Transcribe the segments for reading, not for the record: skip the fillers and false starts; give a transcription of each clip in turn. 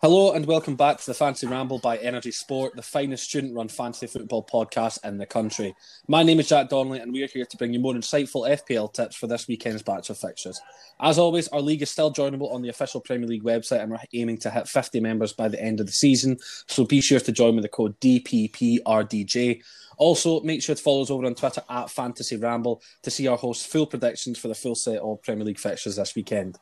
Hello and welcome back to the Fantasy Ramble by Energy Sport, the finest student-run fantasy football podcast in the country. My name is Jack Donnelly and we are here to bring you more insightful FPL tips for this weekend's batch of fixtures. As always, our league is still joinable on the official Premier League website and we're aiming to hit 50 members by the end of the season, so be sure to join with the code DPPRDJ. Also, make sure to follow us over on Twitter at Fantasy Ramble to see our host's full predictions for the full set of Premier League fixtures this weekend.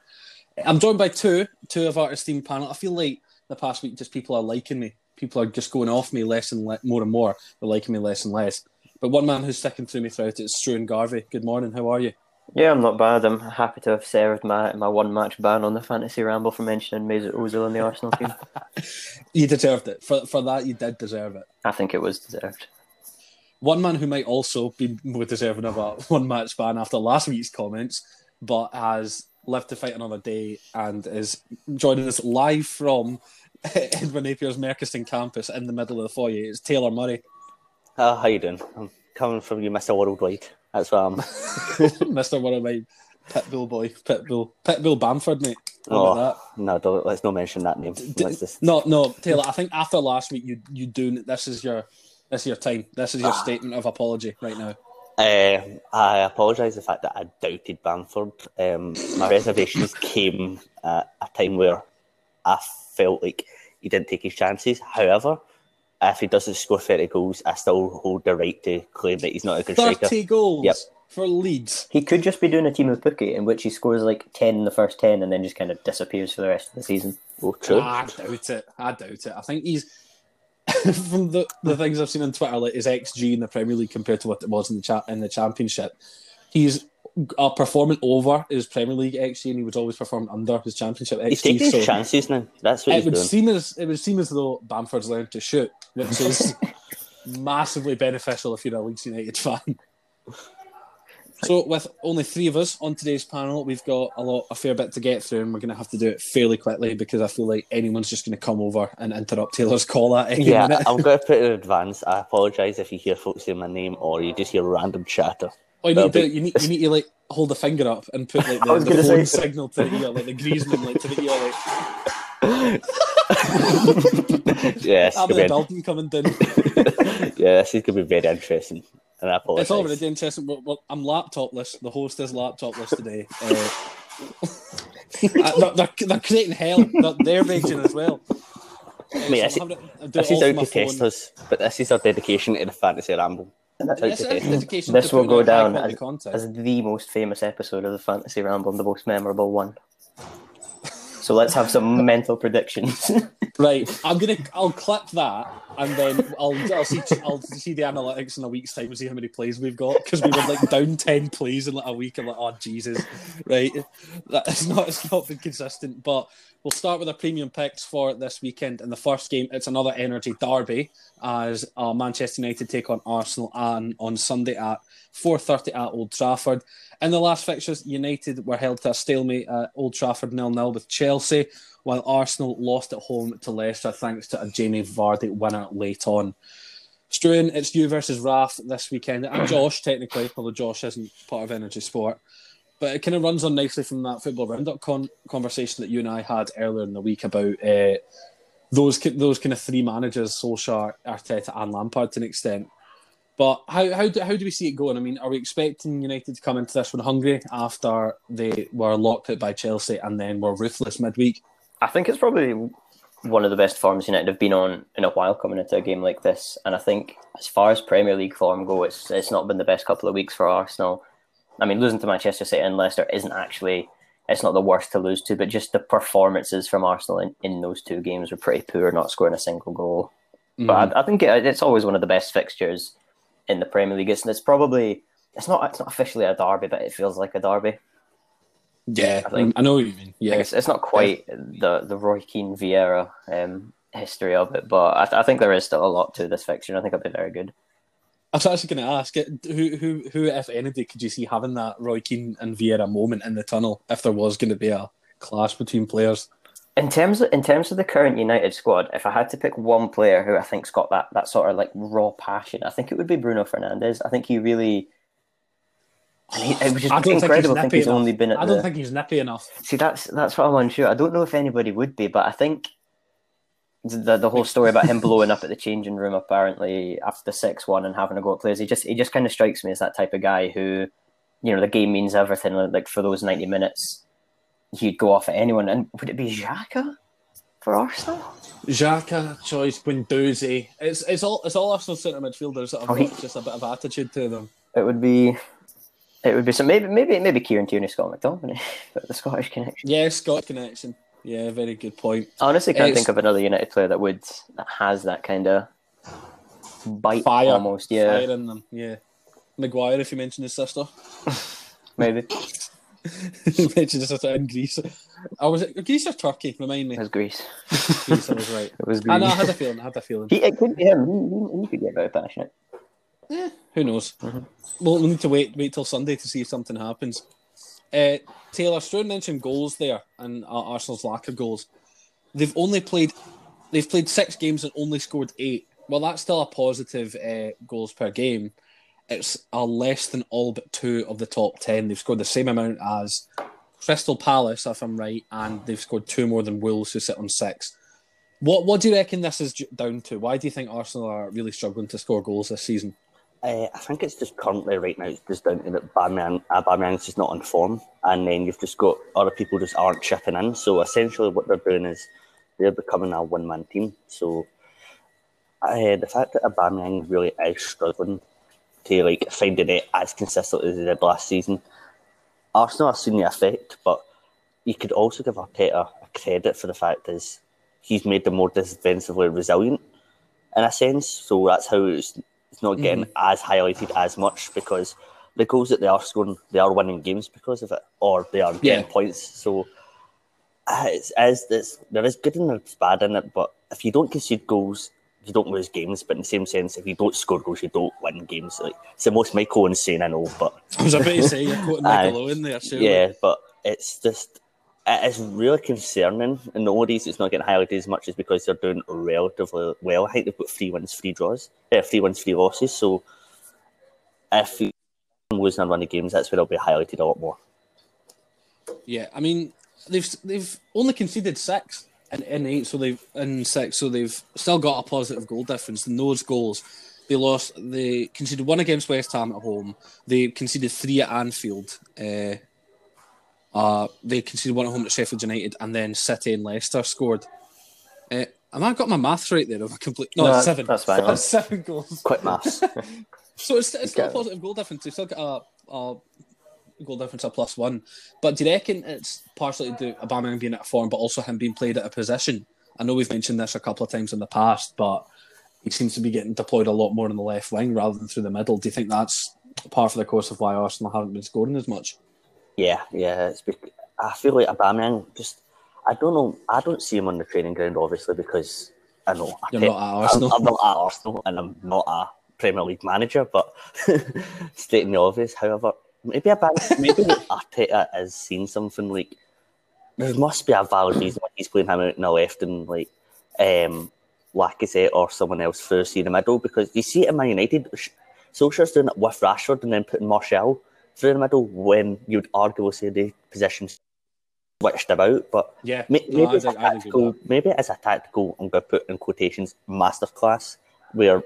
I'm joined by two of our esteemed panel. I feel like the past week, just people are liking me. People are just going off me less and more and more. They're liking me less and less. But one man who's sticking through me throughout it is Struan Garvey. Good morning. How are you? Yeah, I'm not bad. I'm happy to have served my one-match ban on the Fantasy Ramble for mentioning Mesut Ozil in the Arsenal team. You deserved it. For that, you did deserve it. I think it was deserved. One man who might also be more deserving of a one-match ban after last week's comments, but has lived to fight another day and is joining us live from Edward Napier's Merchiston campus in the middle of the foyer. It's Taylor Murray. How you doing? I'm coming from you, Mr. Worldwide. That's what I'm. Mr. Worldwide. Pitbull boy. Pitbull Bamford, mate. Remember that? No, let's not mention that name. No, Taylor, I think after last week, you do. This is your time. This is your statement of apology right now. I apologise for the fact that I doubted Bamford. My reservations came at a time where I felt like he didn't take his chances. However, if he doesn't score 30 goals, I still hold the right to claim that he's not a good striker. 30 goals for Leeds. He could just be doing a team of bookie in which he scores like 10 in the first 10 and then just kind of disappears for the rest of the season. Oh, true. I doubt it. I think he's... From the things I've seen on Twitter, like his XG in the Premier League compared to what it was in the Championship, he's performing over his Premier League XG, and he was always performing under his Championship XG. He's taking his chances now. That's what he's doing. It would seem as though Bamford's learned to shoot, which is massively beneficial if you're a Leeds United fan. So, with only three of us on today's panel, we've got a fair bit to get through, and we're going to have to do it fairly quickly because I feel like anyone's just going to come over and interrupt Taylor's call at any minute. I'm going to put it in advance. I apologise if you hear folks say my name or you just hear random chatter. Oh, you need to like hold a finger up and put like the phone signal to the ear, like the Griezmann, like to the ear, like. Yes, Abby the Dalton coming down. Yeah, this is going to be very interesting. And I apologize. It's already interesting. Well, I'm laptopless. The host is laptopless today. They're creating hell. They're raging as well. This is how to test us, but this is our dedication to the Fantasy Ramble. And this will go down as the most famous episode of the Fantasy Ramble and the most memorable one. So let's have some mental predictions. Right, I'll clip that, and then I'll see the analytics in a week's time and see how many plays we've got because we were like down 10 plays in like a week. I'm like, oh Jesus, right? It's not been consistent. But we'll start with our premium picks for this weekend. In the first game, it's another energy derby as Manchester United take on Arsenal on Sunday at 4:30 at Old Trafford. In the last fixtures, United were held to a stalemate at Old Trafford 0-0 with Chelsea, while Arsenal lost at home to Leicester thanks to a Jamie Vardy winner late on. Struan, it's you versus Raf this weekend. And Josh, technically, although Josh isn't part of Energy Sport. But it kind of runs on nicely from that football roundup conversation that you and I had earlier in the week about those kind of three managers, Solskjaer, Arteta and Lampard to an extent. But how do we see it going? I mean, are we expecting United to come into this one hungry after they were locked out by Chelsea and then were ruthless midweek? I think it's probably one of the best forms United have been on in a while coming into a game like this. And I think as far as Premier League form go, it's not been the best couple of weeks for Arsenal. I mean, losing to Manchester City and Leicester it's not the worst to lose to, but just the performances from Arsenal in those two games were pretty poor, not scoring a single goal. Mm. But I think it's always one of the best fixtures in the Premier League. It's not officially a derby, but it feels like a derby. Yeah, I know what you mean. Yeah, it's not quite the Roy Keane Vieira history of it, but I think there is still a lot to this fixture, and I think it'll be very good. I was actually going to ask who, if anybody, could you see having that Roy Keane and Vieira moment in the tunnel if there was going to be a clash between players? In terms of the current United squad, if I had to pick one player who I think's got that sort of like raw passion, I think it would be Bruno Fernandes. I think he really. It was just incredible. I think he's only been. I don't think he's nippy enough. See, that's what I'm unsure. I don't know if anybody would be, but I think the whole story about him blowing up at the changing room apparently after 6-1 and having a go at players, he just kind of strikes me as that type of guy who, you know, the game means everything. Like for those 90 minutes, he'd go off at anyone. And would it be Xhaka for Arsenal? Xhaka, Choice, Guendouzi. It's all Arsenal centre midfielders that have got just a bit of attitude to them. It would be so maybe Kieran Tierney, Scott McTominay, the Scottish connection. Yeah, Scottish connection. Yeah, very good point. I honestly can't think of another United player that has that kind of bite, fire, almost. Yeah, fire in them. Yeah, Maguire, if you mention his sister, maybe. Mentioned his sister in Greece. Greece or Turkey? Remind me. It was Greece. Greece, I was right. It was Greece. I know. I had a feeling. It could be him. He could get very passionate. Yeah, who knows? Mm-hmm. We'll need to wait till Sunday to see if something happens. Taylor, Struan mentioned goals there and Arsenal's lack of goals. They've played 6 games and only scored 8. Well, that's still a positive goals per game. It's less than all but 2 of the top 10. They've scored the same amount as Crystal Palace, if I'm right, and they've scored 2 more than Wolves, who sit on 6. What do you reckon this is down to? Why do you think Arsenal are really struggling to score goals this season? I think it's just currently right now, it's just down to that Aubameyang's just not on form, and then you've just got other people just aren't chipping in. So essentially what they're doing is they're becoming a one-man team. So the fact that Aubameyang really is struggling to find the net as consistently as he did last season, Arsenal have seen the effect, but you could also give Arteta a credit for the fact is he's made them more defensively resilient in a sense. So that's how it's not getting as highlighted as much, because the goals that they are scoring, they are winning games because of it, or they are getting points. So there is good and there's bad in it, but if you don't concede goals, you don't lose games. But in the same sense, if you don't score goals, you don't win games. It's the most Michael Owen saying I know, but I was about to say you're quoting Michael Owen there, too. Yeah, but it's just. It's really concerning, and the only reason it's not getting highlighted as much is because they're doing relatively well. I think they've got 3 wins, 3 losses. So if you lose and run the games, that's where they'll be highlighted a lot more. Yeah, I mean they've only conceded 6 in 8, so they've in 6, so they've still got a positive goal difference. And those goals, they conceded 1 against West Ham at home. They conceded 3 at Anfield. They conceded 1 at home to Sheffield United, and then City and Leicester scored. Have I got my maths right there? No, 7. That's fine. That's 7 goals. Quick maths. So it's still a positive goal difference. They've still got a goal difference of +1. But do you reckon it's partially due to Aubameyang being out of form, but also him being played at a position? I know we've mentioned this a couple of times in the past, but he seems to be getting deployed a lot more in the left wing rather than through the middle. Do you think that's par for the course of why Arsenal haven't been scoring as much? Yeah. I feel like Aubameyang I don't know. I don't see him on the training ground, obviously, because I know not at Arsenal. I'm not at Arsenal, and I'm not a Premier League manager. But stating the obvious, however, maybe Arteta has seen something. There must be a valid reason why he's playing him out in the left and Lacazette or someone else first in the middle, because you see it in Man United, Solskjaer's doing it with Rashford and then putting Martial through the middle when you'd arguably say the positions switched about, but maybe it's a tactical, I'm going to put in quotations, masterclass, where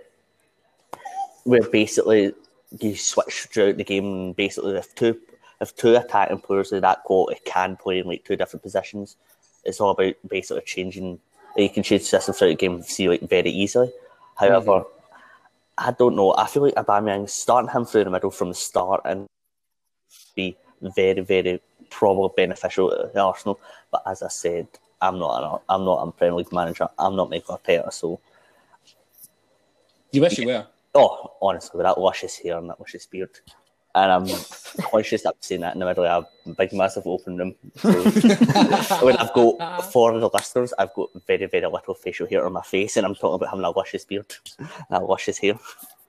basically you switch throughout the game, and basically if two attacking players of that quality can play in 2 different positions, it's all about basically changing. You can change the system throughout the game, see very easily. However, I don't know. I feel like Aubameyang, starting him through the middle from the start and be very, very probably beneficial to Arsenal, but as I said, I'm not a Premier League manager. I'm not Mikel Arteta, so you wish you were. Oh, honestly, with that luscious hair and that luscious beard, and I'm conscious that I'm saying that in the middle of a big, massive open room. So when I've got, for the listeners, I've got very, very little facial hair on my face, and I'm talking about having a luscious beard, and a luscious hair.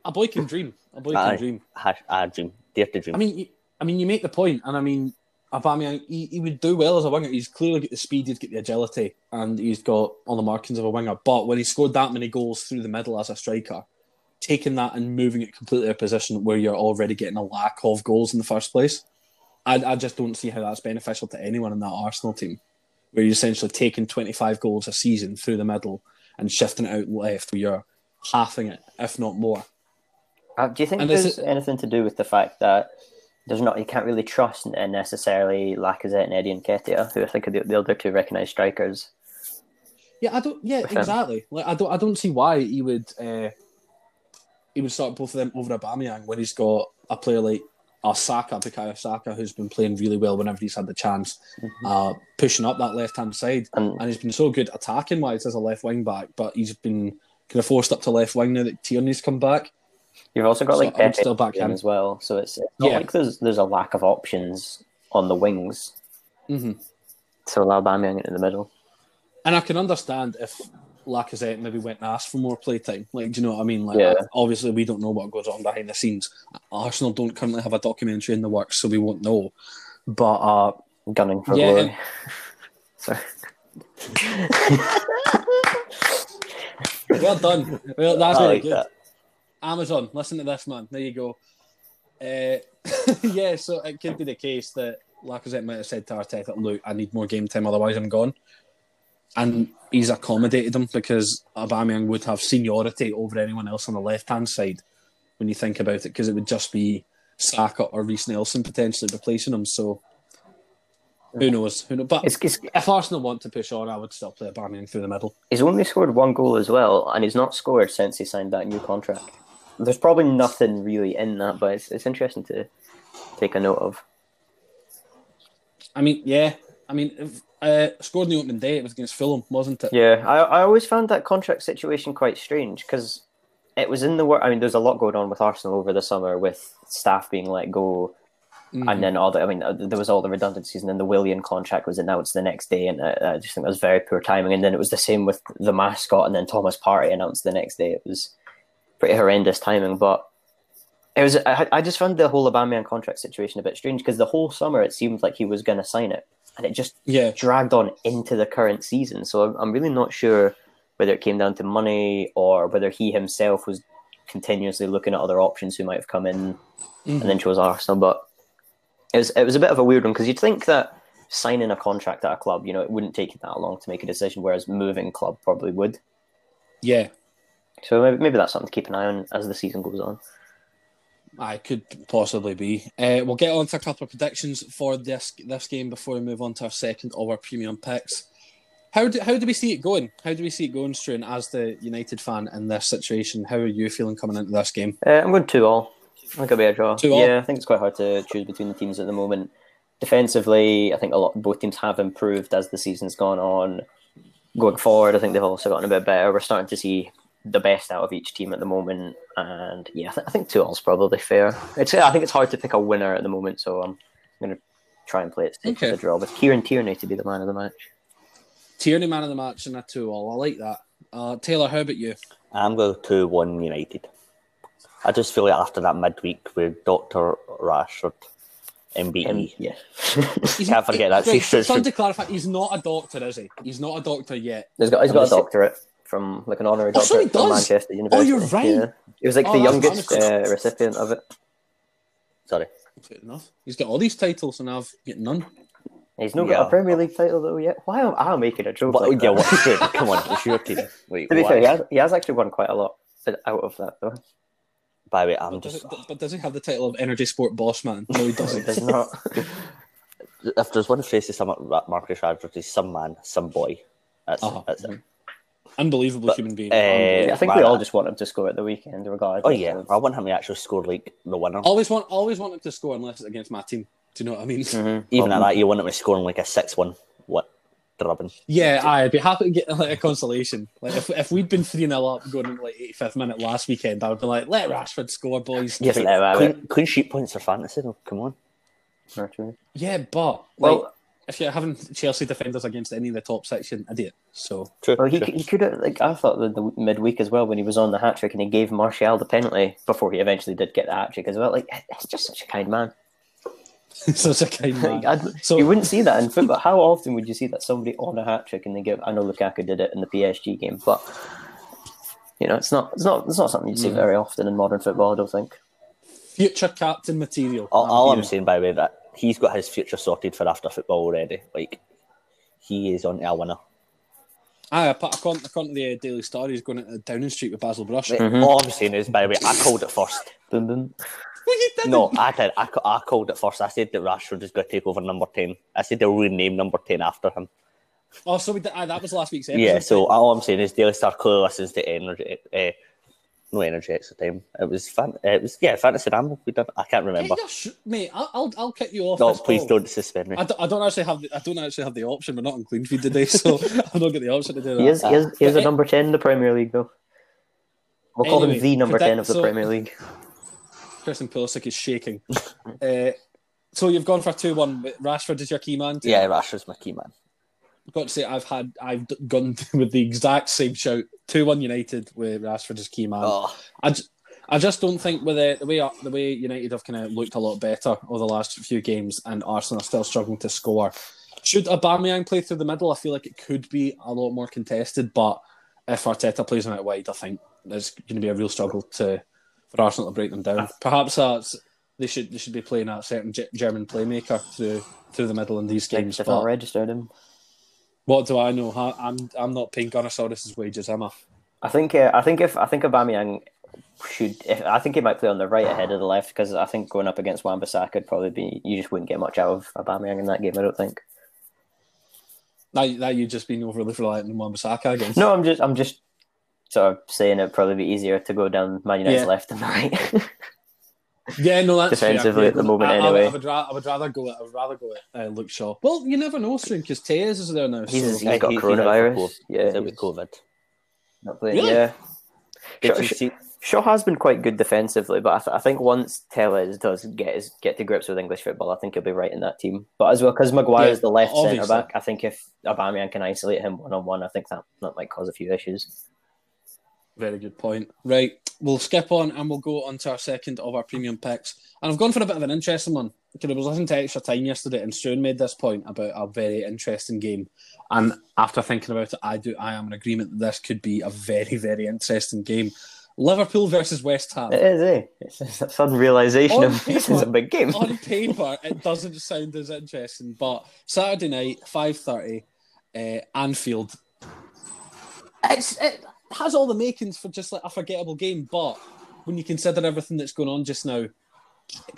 A boy can dream. A boy can dream. I dream. Dare to dream. I mean, you make the point, and I mean, Aubameyang, he would do well as a winger. He's clearly got the speed, he's got the agility, and he's got all the markings of a winger. But when he scored that many goals through the middle as a striker, taking that and moving it completely to a position where you're already getting a lack of goals in the first place, I just don't see how that's beneficial to anyone in that Arsenal team, where you're essentially taking 25 goals a season through the middle and shifting it out left, where you're halving it, if not more. Do you think there's anything to do with the fact that there's not, you can't really trust in necessarily Lacazette and Eddie Nketiah, who I think are the other two recognised strikers? Yeah, I don't. Yeah, exactly. Like, I don't see why he would start both of them over Aubameyang when he's got a player like Bukayo Saka, who's been playing really well whenever he's had the chance, pushing up that left-hand side, and he's been so good attacking-wise as a left wing back, but he's been kind of forced up to left wing now that Tierney's come back. You've also got like Pepe still back in as well, so it's not like there's a lack of options on the wings. Mm-hmm. So Aubameyang in the middle. And I can understand if Lacazette maybe went and asked for more playtime. Like, do you know what I mean? Like, yeah. Obviously, we don't know what goes on behind the scenes. Arsenal don't currently have a documentary in the works, so we won't know. But gunning for glory. Sorry. Well done. Well, that's really good. That. Amazon, listen to this, man. There you go. Yeah, so it could be the case that Lacazette might have said to Arteta, "Look, I need more game time, otherwise I'm gone." And he's accommodated him because Aubameyang would have seniority over anyone else on the left-hand side when you think about it, because it would just be Saka or Reece Nelson potentially replacing him. So who knows? Who knows? But if Arsenal want to push on, I would still play Aubameyang through the middle. He's only scored one goal as well, and he's not scored since he signed that new contract. There's probably nothing really in that, but it's interesting to take a note of. I mean, yeah. I mean, if... scored on the opening day, it was against Fulham, wasn't it? Yeah, I always found that contract situation quite strange because it was in the work. I mean, there's a lot going on with Arsenal over the summer with staff being let go, and then all the. I mean, there was all the redundancies, and then the Willian contract was announced the next day, and I just think that was very poor timing. And then it was the same with the mascot, and then Thomas Partey announced the next day. It was pretty horrendous timing, but it was. I just found the whole Aubameyang contract situation a bit strange because the whole summer it seemed like he was going to sign it. And it just dragged on into the current season. So I'm really not sure whether it came down to money or whether he himself was continuously looking at other options who might have come in and then chose Arsenal. But it was a bit of a weird one because you'd think that signing a contract at a club, you know, it wouldn't take that long to make a decision, whereas moving club probably would. Yeah. So maybe that's something to keep an eye on as the season goes on. I could possibly be. We'll get on to a couple of predictions for this game before we move on to our second of our premium picks. How do we see it going? How do we see it going, Struan, as the United fan in this situation? How are you feeling coming into this game? I'm going 2-2. I think it'll be a draw. 2-2? Yeah, I think it's quite hard to choose between the teams at the moment. Defensively, I think both teams have improved as the season's gone on. Going forward, I think they've also gotten a bit better. We're starting to see the best out of each team at the moment, and yeah, I think 2-2's probably fair. I think it's hard to pick a winner at the moment, so I'm going to try and play it safe for the draw with Kieran Tierney to be the man of the match. Tierney man of the match and a 2-2. I like that. Taylor, how about you? I'm going 2-1 United. I just feel like after that midweek with Dr. Rashford, MBE. Yeah. Can't forget that. It's fun to clarify, he's not a doctor, is he? He's not a doctor yet. He's got a doctorate. From like an honorary doctorate from Manchester University. Oh, you're right. Yeah. He was like the youngest recipient of it. Sorry. Fair enough. He's got all these titles and I've got none. He's not got a Premier League title though yet. Why am I making a joke? Like come on, it's your team. Wait, to be fair, he has actually won quite a lot out of that though. By the way, but does he have the title of Energy Sport Boss Man? No, he doesn't. He does not. If there's one phrase to sum up Marcus Rashford, he's some man, some boy. That's it. Unbelievable human being. I think we all just want him to score at the weekend, regardless. Oh yeah, I want him to actually score like the winner. Always want him to score unless it's against my team. Do you know what I mean? Mm-hmm. Even at that, you want him to score on like a 6-1. What? Drubbing. Yeah, I'd be happy to get like a consolation. Like if we'd been 3-0 up going into like 85th minute last weekend, I would be like, let Rashford score, boys. Yes, clean sheet points are fantasy. Though. Come on. Yeah, but if you're having Chelsea defenders against any of the top six, you're an idiot. So true. Well, he could have, like, I thought the midweek as well when he was on the hat trick and he gave Martial the penalty before he eventually did get the hat trick as well. Like, he's just such a kind man. Such a kind man. You wouldn't see that in football. How often would you see that somebody on a hat trick and they give? I know Lukaku did it in the PSG game, but you know it's not something you see very often in modern football. I don't think. Future captain material. All I'm saying, by the way, that. He's got his future sorted for after football already. Like, he is on a winner. I can't the Daily Star. He's going to Downing Street with Basil Brush. Mm-hmm. All I'm saying is, by the way, I called it first. No, I did. I called it first. I said that Rashford is going to take over number 10. I said they'll rename number 10 after him. Oh, so that was last week's episode. Yeah, so all I'm saying is Daily Star clearly listens to Energy. No Energy Extra Time. It was Fantasy Ramble. We done. I can't remember. Mate, I'll kick you off. No, please don't suspend me. I don't actually have the option. We're not on clean feed today, so I've not got the option to do that. He is a number 10 in the Premier League, though. We'll call him the number 10 of the Premier League. Christian Pulisic is shaking. So you've gone for 2-1. Rashford is your key man. Yeah, Rashford's my key man. I've got to say, I've gone with the exact same shout. 2-1 United with Rashford as key man. Oh. I just don't think with the way United have kind of looked a lot better over the last few games, and Arsenal are still struggling to score. Should Aubameyang play through the middle, I feel like it could be a lot more contested. But if Arteta plays him out wide, I think there's going to be a real struggle for Arsenal to break them down. Perhaps they should be playing a certain German playmaker through the middle in these games. If I registered him. What do I know? I'm not paying Gunnersaurus's wages, am I? I think Aubameyang should. I think he might play on the right ahead of the left, because I think going up against Wan-Bissaka could probably be. You just wouldn't get much out of Aubameyang in that game, I don't think. That you've just been overly reliant on Wan-Bissaka against. No, I'm just sort of saying it'd probably be easier to go down Man United's left than the right. Yeah, no, that's defensively fair. At the moment. Anyway, I would rather go at Luke Shaw. Well, you never know, soon, because Tejas is there now. He's got coronavirus. Yeah, with COVID. Not playing. Really? Yeah. Shaw has been quite good defensively, but I think once Teles does get to grips with English football, I think he'll be right in that team. But as well, because Maguire is the left centre back, I think if Aubameyang can isolate him one on one, I think that might cause a few issues. Very good point. Right, we'll skip on and we'll go on to our second of our premium picks. And I've gone for a bit of an interesting one, because I was listening to Extra Time yesterday and Struan made this point about a very interesting game. And after thinking about it, I am in agreement that this could be a very, very interesting game. Liverpool versus West Ham. It is, eh? It's a sudden realisation of paper, this is a big game. On paper, it doesn't sound as interesting, but Saturday night, 5:30, Anfield. It has all the makings for just like a forgettable game, but when you consider everything that's going on just now, it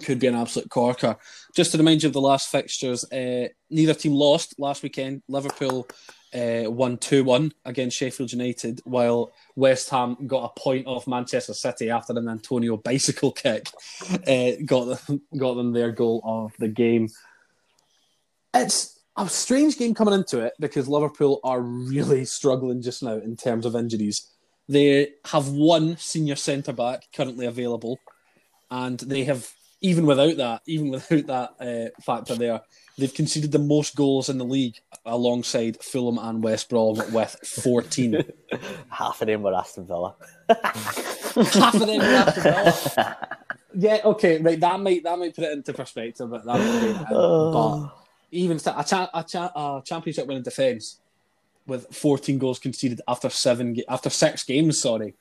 could be an absolute corker. Just to remind you of the last fixtures, neither team lost last weekend. Liverpool won 2-1 against Sheffield United, while West Ham got a point off Manchester City after an Antonio bicycle kick got them their goal of the game. It's a strange game coming into it, because Liverpool are really struggling just now in terms of injuries. They have one senior centre-back currently available, and they have, even without that factor there, they've conceded the most goals in the league alongside Fulham and West Brom with 14. Half of them were Aston Villa. Yeah, okay, right, that might put it into perspective, but that would be... Even a championship winning defence with 14 goals conceded after 6 games. Sorry,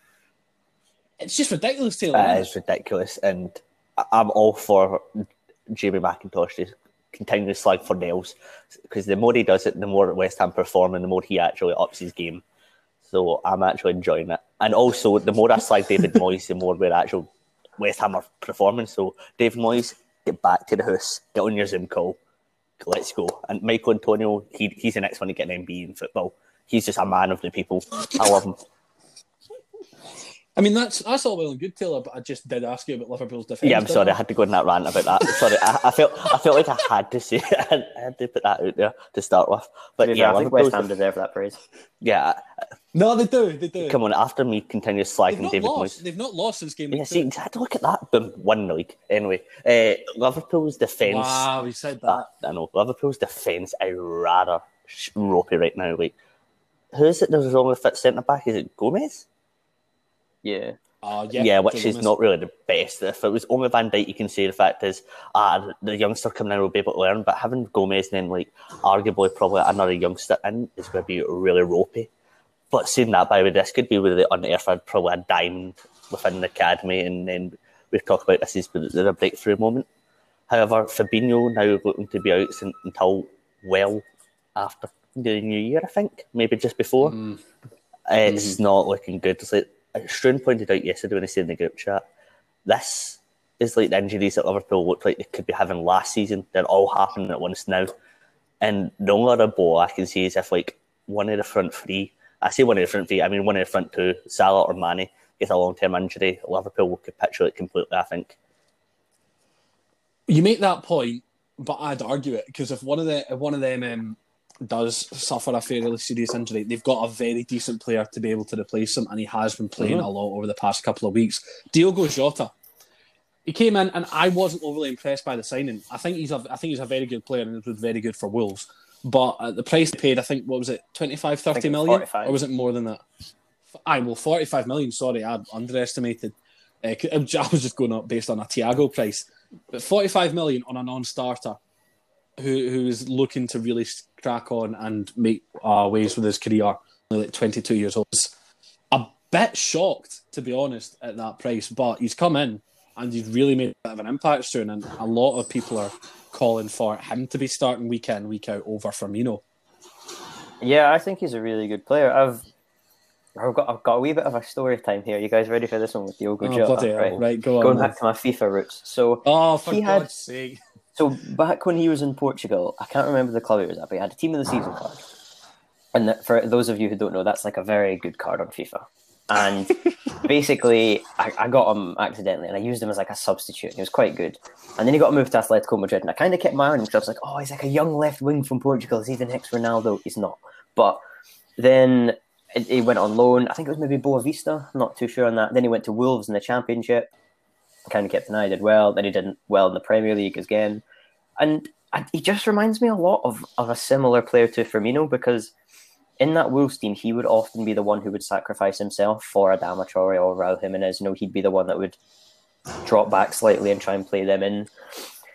it's just ridiculous, Taylor. It is ridiculous, and I'm all for Jamie McIntosh to continue to slug for nails, because the more he does it, the more West Ham perform, and the more he actually ups his game. So I'm actually enjoying it, and also the more I slug David Moyes, the more we're actual West Ham are performing. So David Moyes, get back to the house, get on your Zoom call. Let's go. And Michael Antonio, he's the next one to get an MBE in football. He's just a man of the people. I love him. I mean, that's all well and good, Taylor, but I just did ask you about Liverpool's defence. Yeah, I'm sorry. I had to go on that rant about that. Sorry. I felt like I had to say it. I had to put that out there to start with. But yeah, I think West Ham deserve that praise. Yeah. No, they do. Come on, after me continue slagging David Moyes. They've not lost since game 2. Yeah, see, exactly. Look at that. Boom, won the league. Anyway, Liverpool's defence... Wow, you said that. I know. Liverpool's defence, I rather ropey right now. Like, who is it that was wrong with that centre-back? Is it Gomez? Yeah. Yeah, which is not really the best. If it was only Van Dijk, you can say the fact is the youngster coming in will be able to learn, but having Gomez and then, like, arguably probably another youngster in is going to be really ropey. But seeing that, by the way, this could be really unearthed, probably a diamond within the academy, and then we talk about this as the breakthrough moment. However, Fabinho now looking to be out until well after the new year, I think, maybe just before. It's not looking good. It's like Struan pointed out yesterday when he said in the group chat, this is like the injuries that Liverpool looked like they could be having last season. They're all happening at once now. And the only other ball I can see is if like one of the front three, I say one of the front three, I mean one of the front two, Salah or Mane, gets a long-term injury, Liverpool will capitulate completely, I think. You make that point, but I'd argue it, because if one of them does suffer a fairly serious injury, they've got a very decent player to be able to replace him, and he has been playing a lot over the past couple of weeks. Diogo Jota. He came in, and I wasn't overly impressed by the signing. I think he's a very good player, and it was very good for Wolves. But at the price paid, I think, what was it, 25, 30 million? 45. Or was it more than that? Well, 45 million, sorry, I underestimated. I was just going up based on a Thiago price. But 45 million on a non-starter who is looking to really crack on and make waves with his career, like 22 years old. A bit shocked, to be honest, at that price, but he's come in and he's really made a bit of an impact soon, and a lot of people are calling for him to be starting week in, week out over Firmino. Yeah, I think he's a really good player. I've got a wee bit of a story time here. You guys ready for this one with Diogo Jota? Right, go on. Going back to my FIFA roots. So, God's sake. So back when he was in Portugal, I can't remember the club he was at, but he had a Team of the Season card. And that, for those of you who don't know, that's like a very good card on FIFA. And basically, I got him accidentally, and I used him as like a substitute, and he was quite good. And then he got moved to Atletico Madrid, and I kind of kept my eye on him because I was like, oh, he's like a young left wing from Portugal. Is he the next Ronaldo? He's not. But then he went on loan. I think it was maybe Boa Vista. I'm not too sure on that. Then he went to Wolves in the Championship. I kind of kept an eye. He did well. Then he did well in the Premier League again. And he just reminds me a lot of a similar player to Firmino, because in that Wolves team, he would often be the one who would sacrifice himself for Adama Traore or Raul Jimenez. You know, he'd be the one that would drop back slightly and try and play them in.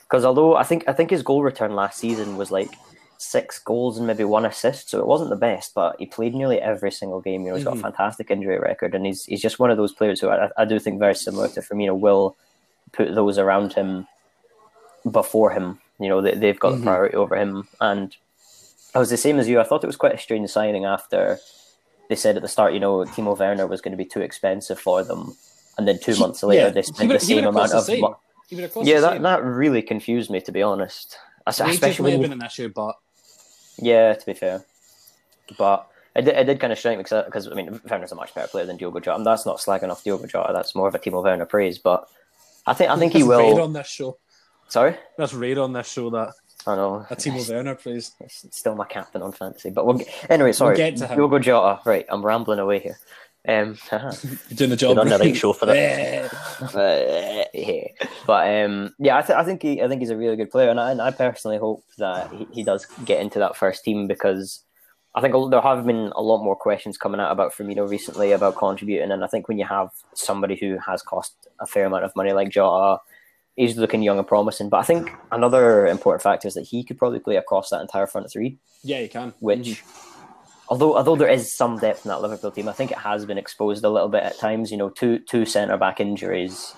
Because although I think his goal return last season was like 6 goals and maybe 1 assist, so it wasn't the best, but he played nearly every single game. You know, he's got a fantastic injury record, and he's just one of those players who I do think, very similar to Firmino, will put those around him before him. You know, they've got the priority over him. And I was the same as you. I thought it was quite a strange signing after they said at the start, you know, Timo Werner was going to be too expensive for them, and then 2 months later they spent the same amount of money. Yeah, that really confused me, to be honest. Especially may have been an issue, but yeah, to be fair. But it did kind of strike me, because I mean, Werner's a much better player than Diogo Jota. I mean, that's not slagging off Diogo Jota. That's more of a Timo Werner praise. But I think he will. Rare on this show. Sorry, that's rare on this show. That I know. A Timo Werner praise. Still my captain on fantasy. But we'll get to him. Diogo Jota. Right, I'm rambling away here. You're doing the job. On the right show for that. I think he's a really good player, and I personally hope that he does get into that first team, because I think there have been a lot more questions coming out about Firmino recently about contributing, and I think when you have somebody who has cost a fair amount of money like Jota, he's looking young and promising. But I think another important factor is that he could probably play across that entire front three. Yeah, he can. Which. Although there is some depth in that Liverpool team, I think it has been exposed a little bit at times. You know, two centre-back injuries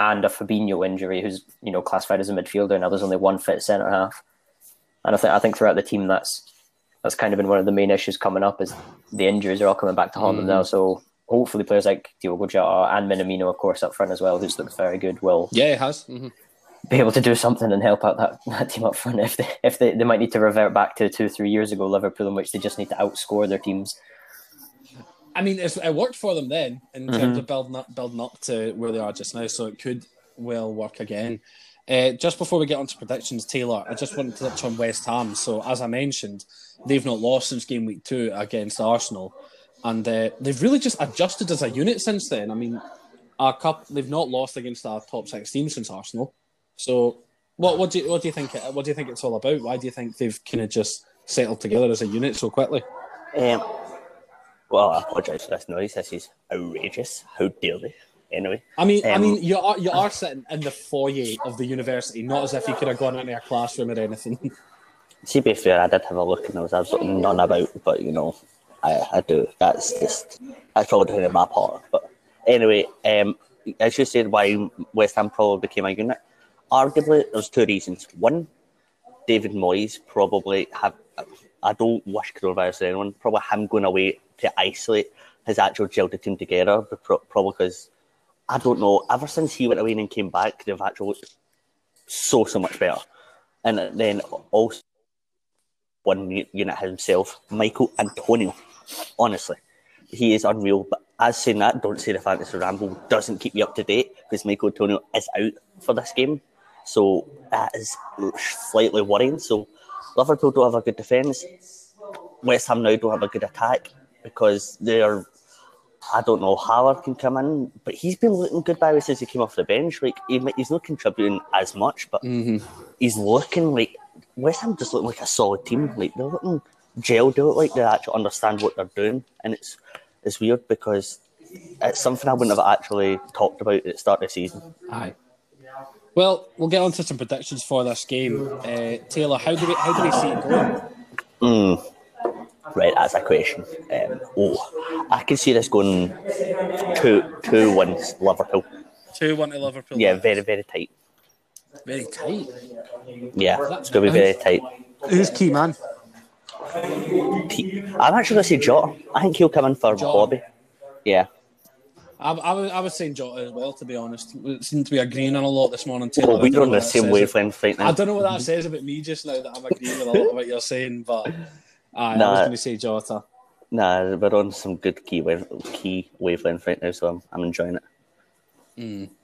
and a Fabinho injury, who's, you know, classified as a midfielder. Now there's only one fit centre-half. And I think throughout the team, that's kind of been one of the main issues coming up, is the injuries are all coming back to haunt them now. So hopefully players like Diogo Jota and Minamino, of course, up front as well, who's looked very good, will... Yeah, he has. Mm-hmm. Be able to do something and help out that team up front, if they might need to revert back to 2 or 3 years ago Liverpool, in which they just need to outscore their teams. I mean, it worked for them then in terms of building up to where they are just now, so it could well work again. Just before we get on to predictions, Taylor, I just wanted to touch on West Ham. So as I mentioned, they've not lost since game week 2 against Arsenal, and they've really just adjusted as a unit since then. I mean, they've not lost against our top 6 team since Arsenal. So, what do you think? What do you think it's all about? Why do you think they've kind of just settled together as a unit so quickly? Well, I apologise for this noise. This is outrageous. How dare they? Anyway, I mean, you are sitting in the foyer of the university, not as if you could have gone into a classroom or anything. To be fair, I did have a look, and there was absolutely none about. But you know, I do. That's probably doing my part. But anyway, as you said, why West Ham probably became a unit. Arguably, there's 2 reasons. One, David Moyes probably have I don't wish coronavirus on anyone. Probably him going away to isolate his actual gelled team together, probably because, I don't know, ever since he went away and came back, they've actually looked so much better. And then also, one unit himself, Michael Antonio. Honestly, he is unreal. But as saying that, don't say the fantasy ramble doesn't keep you up to date, because Michael Antonio is out for this game. So that is slightly worrying. So Liverpool don't have a good defence. West Ham now don't have a good attack because they're, I don't know, Howard can come in, but he's been looking good by the way since he came off the bench. Like he's not contributing as much, but he's looking like, West Ham just look like a solid team. Like they're looking gelled out, like they actually understand what they're doing, and it's weird because it's something I wouldn't have actually talked about at the start of the season. Aye. Well, we'll get on to some predictions for this game. Taylor, how do we see it going? Right, that's a question. I can see this going 2-1 Liverpool. 2-1 to Liverpool. Yeah, very, very tight. Very tight? Yeah, it's going to be very tight. Who's key man? I'm actually going to say Jota. I think he'll come in for Jota. Bobby. Yeah. I was saying Jota as well, to be honest. We seem to be agreeing on a lot this morning, Taylor. Well, we're on the same wavelength right now. I don't know what that says about me just now, that I'm agreeing with a lot of what you're saying, but I was going to say Jota. Nah, we're on some good key wavelength right now, so I'm enjoying it.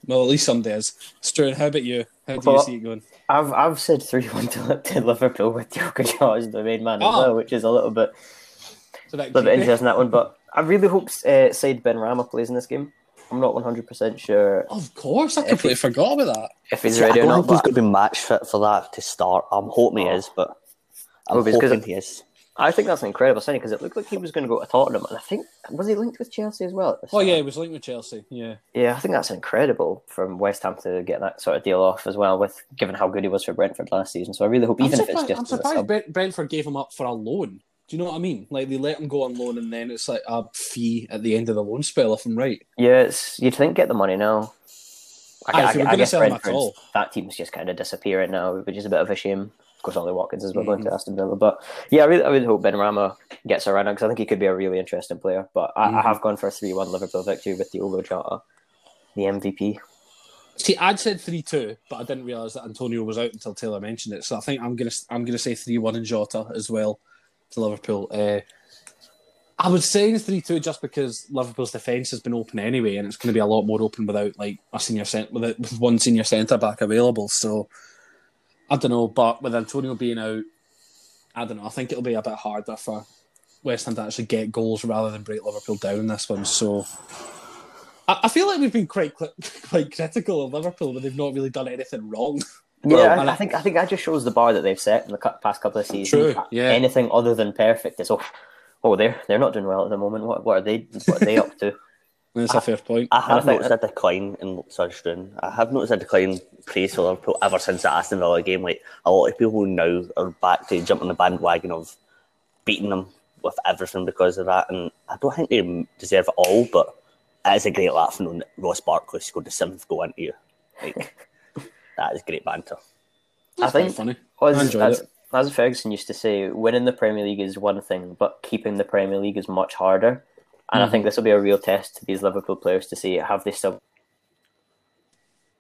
Well, at least some days. Struan, how about you? How do you see it going? I've said 3-1 to Liverpool with Diogo Jota as the main man as well, which is a little bit interesting, that one. But I really hope Said Ben Rama plays in this game. I'm not 100% sure. Of course, I completely forgot about that. If he's ready or not. I don't think he's going to be match fit for that to start. I'm hoping he is, but I'm hoping he is. I think that's an incredible signing because it looked like he was going to go to Tottenham, and I think, was he linked with Chelsea as well? Yeah, he was linked with Chelsea. Yeah, I think that's incredible from West Ham to get that sort of deal off as well, with given how good he was for Brentford last season. So I really hope, I'm surprised Brentford gave him up for a loan. Do you know what I mean? Like they let him go on loan, and then it's like a fee at the end of the loan spell, if I'm right. Yeah, you'd think get the money now. I guess Brentford, that team's just kind of disappearing now, which is a bit of a shame. Of course, Ollie Watkins is going to Aston Villa, but yeah, I really hope Ben Rama gets around because I think he could be a really interesting player. But I have gone for a 3-1 Liverpool victory with Diogo Jota, the MVP. See, I'd said 3-2, but I didn't realise that Antonio was out until Taylor mentioned it. So I think I'm gonna say 3-1 and Jota as well to Liverpool. I was saying 3-2 just because Liverpool's defence has been open anyway, and it's going to be a lot more open without like with one senior centre back available. So. I don't know, but with Antonio being out, I don't know. I think it'll be a bit harder for West Ham to actually get goals rather than break Liverpool down in this one. So I feel like we've been quite critical of Liverpool, but they've not really done anything wrong. Yeah, well, I think that just shows the bar that they've set in the past couple of seasons. True, yeah. Anything other than perfect is they're not doing well at the moment. What are they up to? That's a fair point. I have noticed a decline in praise for Liverpool ever since the Aston Villa game. Like a lot of people now are back to jumping the bandwagon of beating them with everything because of that, and I don't think they deserve it all. But it is a great laugh knowing that Ross Barkley scored the 7th goal into you. Like that is great banter. That's funny. I enjoyed it. As Ferguson used to say, winning the Premier League is one thing, but keeping the Premier League is much harder. And I think this will be a real test to these Liverpool players to see have they still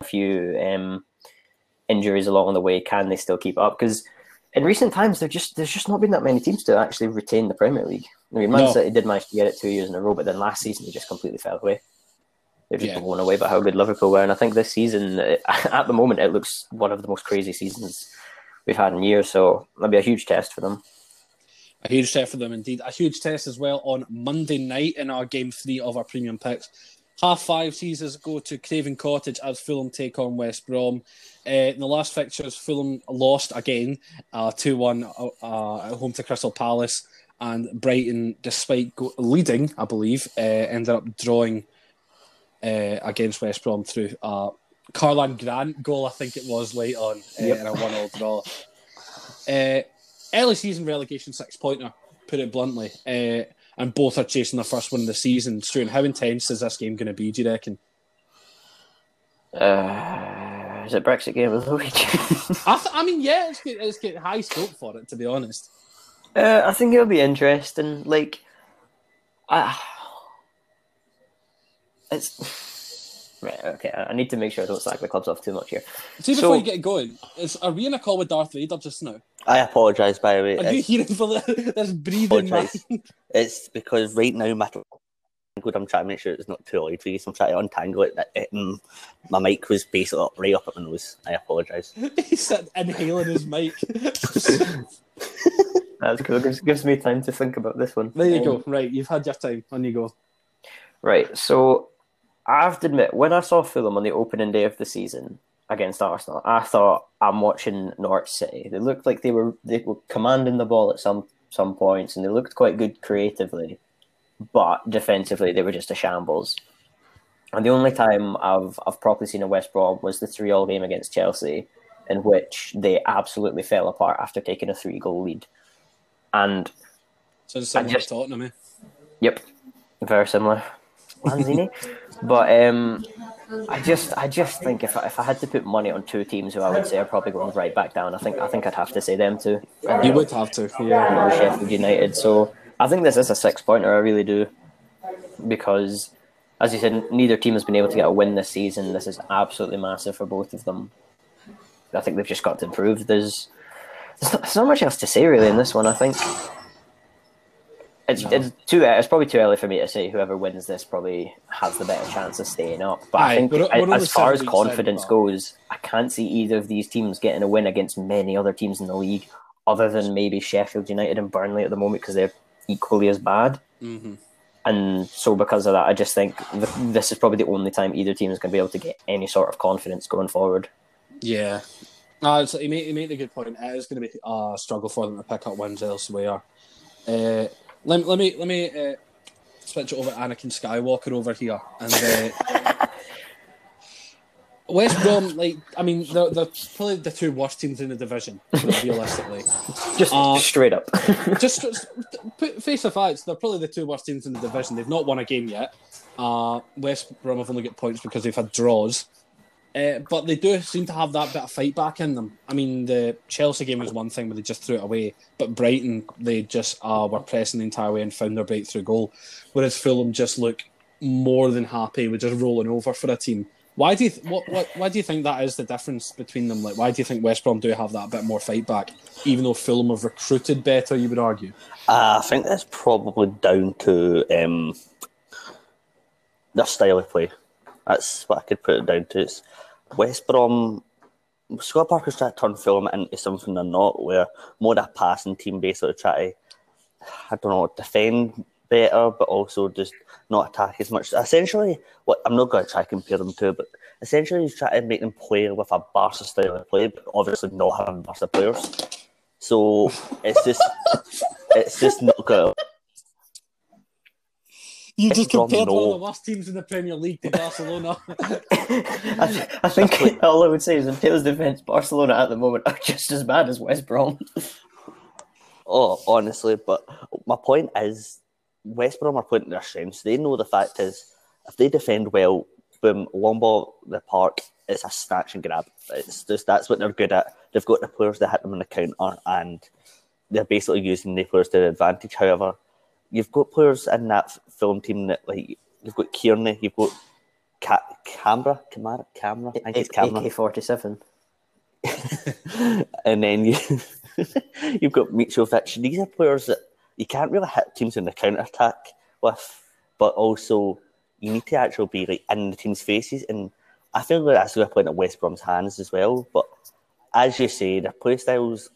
a few injuries along the way. Can they still keep up? Because in recent times, there's just not been that many teams to actually retain the Premier League. I mean, Man City did manage to get it 2 years in a row, but then last season they just completely fell away. They're just blown away by how good Liverpool were. And I think this season, at the moment, it looks one of the most crazy seasons we've had in years. So that'll be a huge test for them. A huge test for them, indeed. A huge test as well on Monday night in our Game 3 of our Premium Picks. 5:30 sees us go to Craven Cottage as Fulham take on West Brom. In the last fixtures, Fulham lost again, 2-1 at home to Crystal Palace. And Brighton, despite leading, I believe, ended up drawing against West Brom through a Carlan Grant goal, I think it was, late on, in a 1-1 draw. Early season relegation 6-pointer, put it bluntly, and both are chasing the first one of the season. Struan, how intense is this game going to be, do you reckon? Is it Brexit game of the week? I mean, yeah, it's got high scope for it, to be honest. I think it'll be interesting. Like, it's right. Okay, I need to make sure I don't slack the clubs off too much here. See, before you get going, are we in a call with Darth Vader just now? I apologise, by the way. Are you hearing for this breathing? It's because right now my I'm trying to make sure it's not too early for you, so I'm trying to untangle it. My mic was basically right up at my nose. I apologise. He's inhaling his mic. That's cool. Gives me time to think about this one. There you go. Right, you've had your time. On you go. Right, so I have to admit, when I saw Fulham on the opening day of the season against Arsenal, I thought, I'm watching Norwich City. They looked like they were commanding the ball at some points, and they looked quite good creatively. But defensively, they were just a shambles. And the only time I've properly seen a West Brom was the 3-3 game against Chelsea, in which they absolutely fell apart after taking a 3-goal lead. And so it's similar to Tottenham, eh? Yep, very similar. Lanzini. But I just think if I had to put money on two teams who I would say are probably going right back down, I think I'd have to say them two. You would have to, yeah. Sheffield United. So I think this is a 6-pointer, I really do, because, as you said, neither team has been able to get a win this season. This is absolutely massive for both of them. I think they've just got to improve. There's not much else to say, really, in this one, I think. It's probably too early for me to say whoever wins this probably has the better chance of staying up. But I think as far as confidence goes, I can't see either of these teams getting a win against many other teams in the league, other than maybe Sheffield United and Burnley at the moment, because they're equally as bad. Mm-hmm. And so because of that, I just think this is probably the only time either team is going to be able to get any sort of confidence going forward. Yeah. So you made a good point. It is going to be a struggle for them to pick up wins elsewhere. Let me switch over to Anakin Skywalker over here. And West Brom, they're probably the two worst teams in the division, realistically. Straight up. Just face the facts, they're probably the two worst teams in the division. They've not won a game yet. West Brom have only got points because they've had draws. But they do seem to have that bit of fight back in them. I mean, the Chelsea game was one thing where they just threw it away, but Brighton, they just were pressing the entire way and found their breakthrough goal, whereas Fulham just look more than happy with just rolling over for a team. Why do you why do you think that is the difference between them? Like, why do you think West Brom do have that bit more fight back, even though Fulham have recruited better? You would argue. I think that's probably down to their style of play. That's what I could put it down to. It's West Brom. Scott Parker's trying to turn Fulham into something they're not. Where more a passing team, basically try to, defend better, but also just not attack as much. Essentially, I'm not going to try to compare them to, but essentially you try to make them play with a Barca style of play, but obviously not having Barca players. So it's just not going to... You just compared all the worst teams in the Premier League to Barcelona. I think all I would say is, in Taylor's defence, Barcelona at the moment are just as bad as West Brom. Oh, honestly, but my point is, West Brom are playing to their strengths. They know the fact is, if they defend well, boom, long ball the park, it's a snatch and grab. It's just that's what they're good at. They've got the players that hit them on the counter, and they're basically using the players to their advantage. However, you've got players in that Fulham team that, like, you've got Tierney, you've got Camara. I think it's Camara. AK-47. And then you've got Mitrovic. These are players that you can't really hit teams in the counter-attack with, but also you need to actually be like in the team's faces. And I feel like that's going to play into West Brom's hands as well. But as you say, their play styles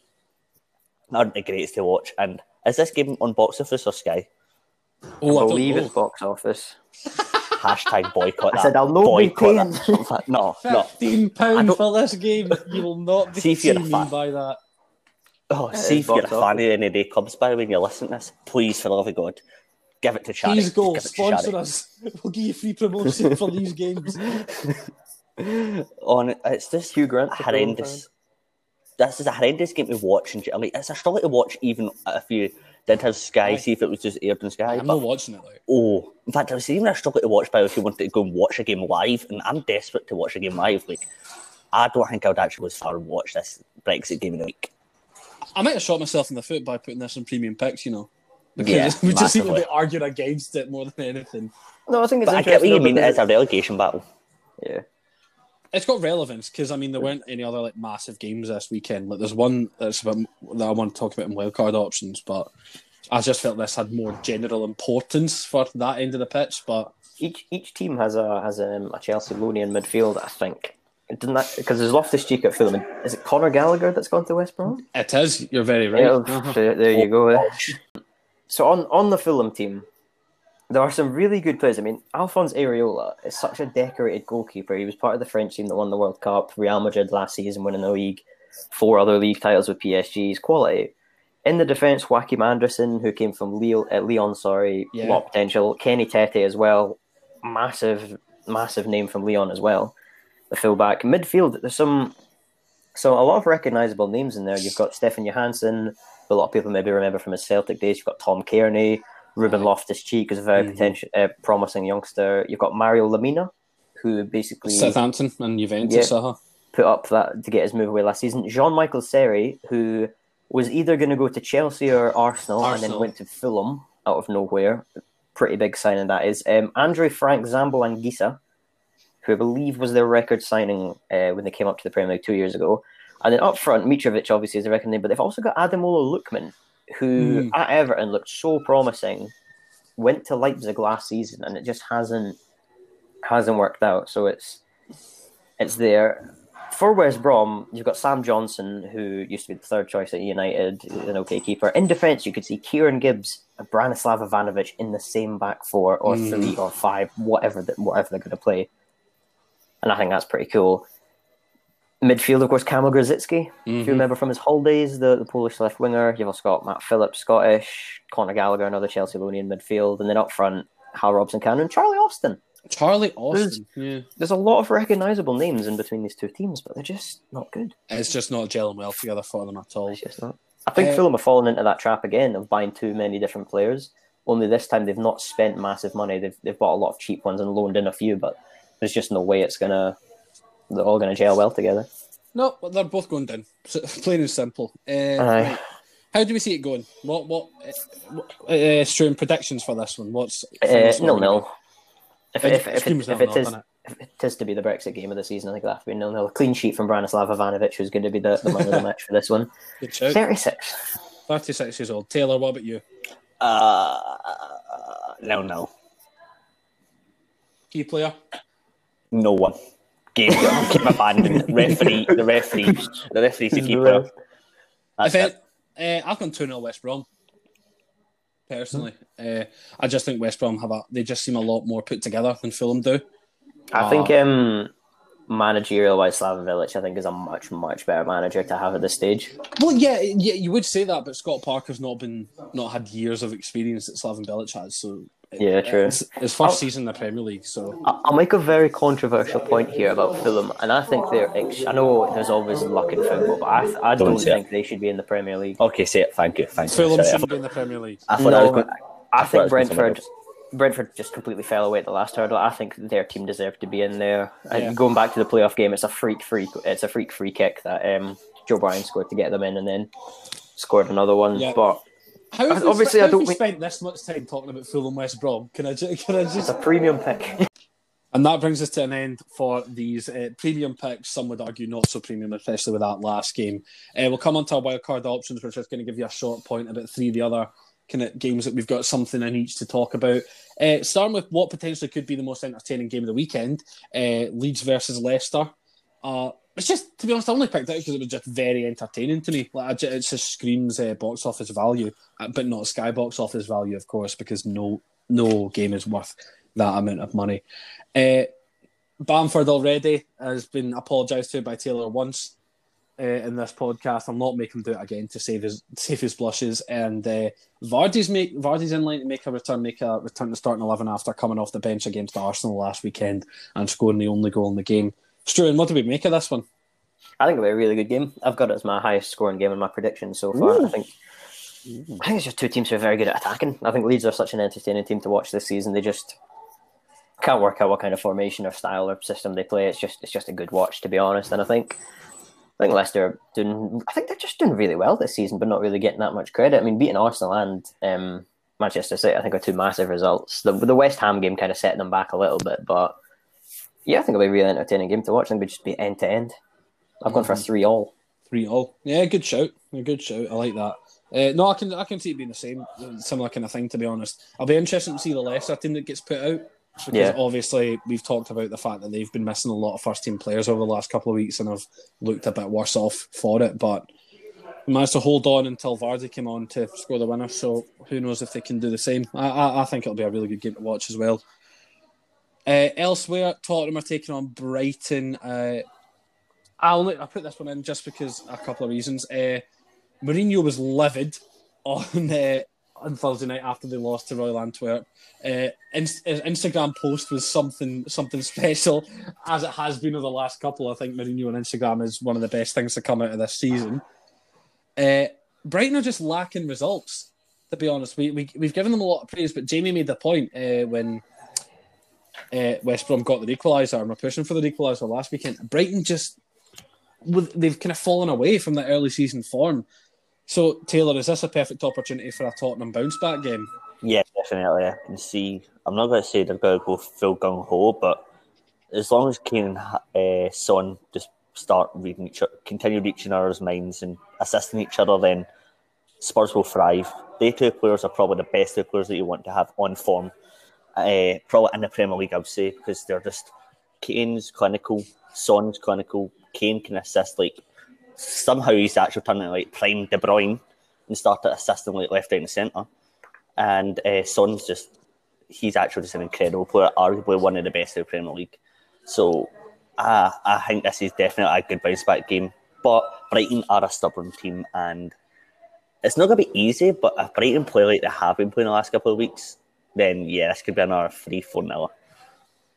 aren't the greatest to watch. And is this game on box office or Sky? Oh, I believe it's box office. Hashtag boycott that. I said, I'll not be paying. No. £15 for this game. You will not be seen by that. Oh, see if you're a fan of any day clubs, by the way, and you listen to this, please, for the love of God, give it to charity. Please go, sponsor us. We'll give you free promotion for these games. It's just Hugh Grant horrendous. This is a horrendous game to watch. Like, it's a struggle to watch, even if you did have Sky, see if it was just aired on Sky. I'm not watching it, like. Oh, in fact, it's even a struggle to watch, by the way, if you wanted to go and watch a game live, and I'm desperate to watch a game live. Like, I don't think I would actually go as far and watch this Brexit game in the week. I might have shot myself in the foot by putting this on premium picks, you know. Because we just seem to be arguing against it more than anything. No, I think it's interesting. I get what you mean. It's a relegation battle. Yeah. It's got relevance because, I mean, there weren't any other like massive games this weekend. Like, there's one that's about, that I want to talk about in wildcard options, but I just felt this had more general importance for that end of the pitch. But each team has a Chelsea loanee in midfield, I think. Didn't that, because there's Loftus-Cheek at Fulham. Is it Conor Gallagher that's gone to West Brom? It is. You're very right. Yeah, there you go. So on the Fulham team, there are some really good players. I mean, Alphonse Areola is such a decorated goalkeeper. He was part of the French team that won the World Cup, Real Madrid last season, winning the league, 4 other league titles with PSG. He's quality. In the defence, Joachim Andersen, who came from Lyon, lot potential. Kenny Tete as well, massive name from Lyon as well. The fullback midfield, there's a lot of recognisable names in there. You've got Stefan Johansson, who a lot of people maybe remember from his Celtic days. You've got Tom Kearney, Ruben Loftus-Cheek is a very promising youngster. You've got Mario Lemina, who basically Southampton and Juventus put up that to get his move away last season. Jean-Michel Seri, who was either going to go to Chelsea or Arsenal, and then went to Fulham out of nowhere. Pretty big signing that is. Andre Frank Zambo-Anguissa, who I believe was their record signing when they came up to the Premier League 2 years ago. And then up front, Mitrovic obviously is a record name, but they've also got Ademola Lookman, who at Everton looked so promising, went to Leipzig last season, and it just hasn't worked out. So it's there. For West Brom, you've got Sam Johnson, who used to be the third choice at United, an okay keeper. In defence, you could see Kieran Gibbs and Branislav Ivanovic in the same back four or 3 or 5, whatever they're going to play. And I think that's pretty cool. Midfield, of course, Kamil Grzycki, if you remember from his Hull days, the Polish left winger. You've also got Matt Phillips, Scottish, Conor Gallagher, another Chelsea loanee in midfield. And then up front, Hal Robson-Cannon, Charlie Austin. There's a lot of recognisable names in between these two teams, but they're just not good. It's just not gelling well together for them at all. It's just not. I think Fulham have fallen into that trap again of buying too many different players, only this time they've not spent massive money. They've bought a lot of cheap ones and loaned in a few, but there's just no way they're all going to gel well together. No, but they're both going down. Plain and simple. How do we see it going? What Struan, predictions for this one? What's 0-0. If it is to be the Brexit game of the season, I think that'll be 0-0. A clean sheet from Branislav Ivanovic, who's going to be the man of the match for this one. 36 years old. Taylor, what about you? 0-0. Key player? No one. Game abandoned. The referee to keep up. I've gone 2-0 West Brom. Personally, I just think West Brom they just seem a lot more put together than Fulham do. I think managerial-wise, Slaven Bilic, I think, is a much, much better manager to have at this stage. Well, yeah, you would say that, but Scott Parker's not had years of experience that Slaven Bilic has, so. Yeah, true. It's first season in the Premier League, so I'll make a very controversial point here about Fulham, and I think I know there's always luck in football, but I don't think they should be in the Premier League. Okay, say it. Thank you. Fulham shouldn't be in the Premier League. I think Brentford just completely fell away at the last hurdle. I think their team deserved to be in there. Yeah. Going back to the playoff game, it's a freak free kick that Joe Bryan scored to get them in, and then scored another one. Yeah. But How have we spent this much time talking about Fulham West Brom? Can I just... It's a premium pick. And that brings us to an end for these premium picks. Some would argue not so premium, especially with that last game. We'll come on to our wildcard options, which is going to give you a short point about 3 of the other kind of games that we've got something in each to talk about. Starting with what potentially could be the most entertaining game of the weekend, Leeds versus Leicester. It's just, to be honest, I only picked it because it was just very entertaining to me. Like, it just screams box office value, but not Sky box office value, of course, because no game is worth that amount of money. Bamford already has been apologised to by Taylor once in this podcast. I'll not make him do it again to save his blushes. And Vardy's in line to make a return to starting 11 after coming off the bench against Arsenal last weekend and scoring the only goal in the game. Struan, what do we make of this one? I think it'll be a really good game. I've got it as my highest scoring game in my prediction so far. I think it's just 2 teams who are very good at attacking. I think Leeds are such an entertaining team to watch this season. They just can't work out what kind of formation or style or system they play. It's just a good watch, to be honest. And I think I think Leicester are doing, I think they're just doing really well this season, but not really getting that much credit. I mean, beating Arsenal and Manchester City, I think, are two massive results. The West Ham game kind of set them back a little bit, but yeah, I think it'll be a really entertaining game to watch. I think it'll just be end to end. I've gone for a 3-3. 3-3. Yeah, good shout. A good shout. I like that. No, I can see it being the same, similar kind of thing, to be honest. I'll be interested to see the Leicester team that gets put out, because obviously we've talked about the fact that they've been missing a lot of first-team players over the last couple of weeks and have looked a bit worse off for it, but we managed to hold on until Vardy came on to score the winner, so who knows if they can do the same. I think it'll be a really good game to watch as well. Elsewhere, Tottenham are taking on Brighton. I put this one in just because a couple of reasons. Mourinho was livid on Thursday night after they lost to Royal Antwerp. His Instagram post was something special, as it has been over the last couple. I think Mourinho on Instagram is one of the best things to come out of this season. Brighton are just lacking results, to be honest. We've given them a lot of praise, but Jamie made the point when West Brom got the equaliser and were pushing for the equaliser last weekend. Brighton just... they've kind of fallen away from that early season form. So, Taylor, is this a perfect opportunity for a Tottenham bounce-back game? Yeah, definitely. I can see... I'm not going to say they're going to go full gung-ho, but as long as Kane and Son just start reading each other, continue reaching others' minds and assisting each other, then Spurs will thrive. They two players are probably the best two players that you want to have on form, probably in the Premier League, I would say, because they're just... Kane's clinical, Son's clinical, Kane can assist, like, somehow he's actually turning like prime De Bruyne and started assisting like left, right and centre. And Son's just, he's actually just an incredible player, arguably one of the best in the Premier League. So I think this is definitely a good bounce-back game. But Brighton are a stubborn team and it's not going to be easy, but if Brighton play like they have been playing the last couple of weeks, then yeah, this could be another 3-4-0.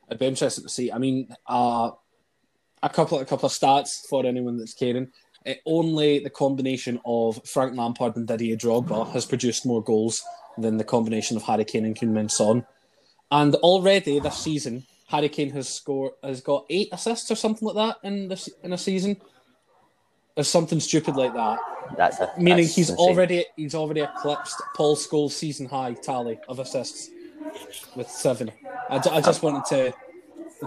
It'd be interesting to see. I mean, a couple of stats for anyone that's caring. Only the combination of Frank Lampard and Didier Drogba has produced more goals than the combination of Harry Kane and Kounmin Son. And already this season, Harry Kane has got 8 assists or something like that in a season, or something stupid like that. Meaning he's already eclipsed Paul Scholes' season high tally of assists with 7. I just wanted to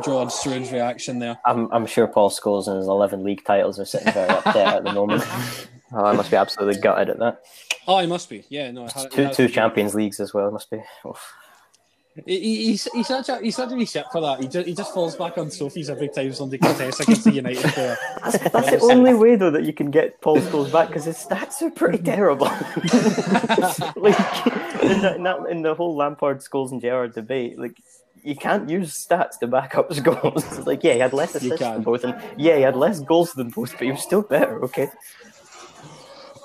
draw on Struan's reaction there. I'm sure Paul Scholes and his 11 league titles are sitting very upset at the moment. I must be absolutely gutted at that. Oh, he must be. Yeah, no. Two Champions Leagues as well. Must be. Oof. He's such a wee shit for that. He just falls back on trophies every time somebody contests against the United player. That's the only way though that you can get Paul Scholes back, because his stats are pretty terrible. Like in the whole Lampard, Scholes and Gerrard debate, like. You can't use stats to back up his goals. It's like, yeah, he had less assists than both, and yeah, he had less goals than both, but he was still better, okay?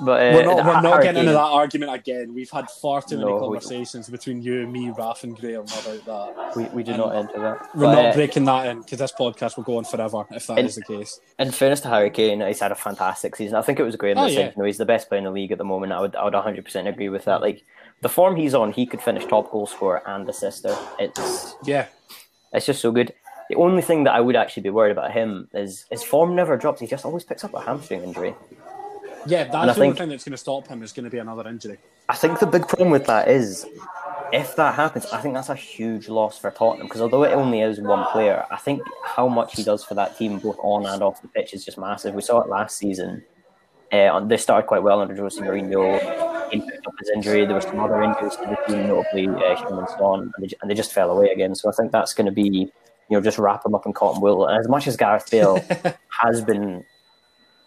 But we're not getting into that argument again. We've had far too many conversations between you and me, Raf and Graham, about that. We do not enter that. We're not breaking that in, because this podcast will go on forever if that is the case. In fairness to Harry Kane, he's had a fantastic season. I think it was great in the season. He's the best player in the league at the moment. I would 100% agree with that. Like, the form he's on, he could finish top goal scorer and assister. It's just so good. The only thing that I would actually be worried about him is his form never drops. He just always picks up a hamstring injury. Yeah, that's the only thing that's going to stop him is going to be another injury. I think the big problem with that is, if that happens, I think that's a huge loss for Tottenham, because although it only is one player, I think how much he does for that team, both on and off the pitch, is just massive. We saw it last season. They started quite well under Jose Mourinho. He picked up his injury. There were some other injuries to the team, notably Kounmin Son, and they just fell away again. So I think that's going to be, just wrap him up in cotton wool. And as much as Gareth Bale has been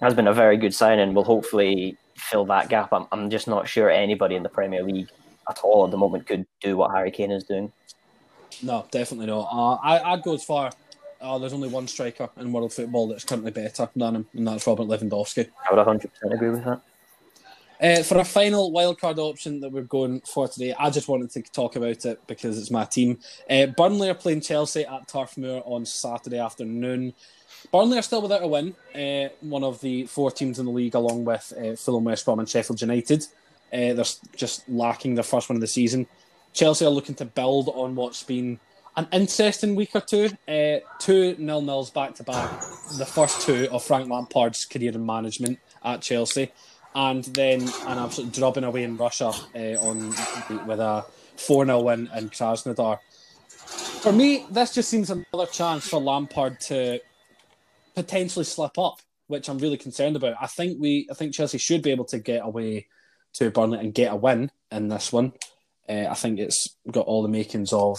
a very good signing, will hopefully fill that gap. I'm just not sure anybody in the Premier League at all at the moment could do what Harry Kane is doing. No, definitely not. I'd go as far. There's only one striker in world football that's currently better than him, and that's Robert Lewandowski. I would 100% agree with that. For a final wildcard option that we're going for today, I just wanted to talk about it because it's my team. Burnley are playing Chelsea at Turf Moor on Saturday afternoon. Burnley are still without a win, one of the 4 teams in the league, along with Fulham, West Brom and Sheffield United. They're just lacking their first win of the season. Chelsea are looking to build on what's been An interesting week or two. 2 nil-nils back to back. The first two of Frank Lampard's career in management at Chelsea, and then an absolute drubbing away in Russia with a 4-0 win in Krasnodar. For me, this just seems another chance for Lampard to potentially slip up, which I'm really concerned about. I think Chelsea should be able to get away to Burnley and get a win in this one. I think it's got all the makings of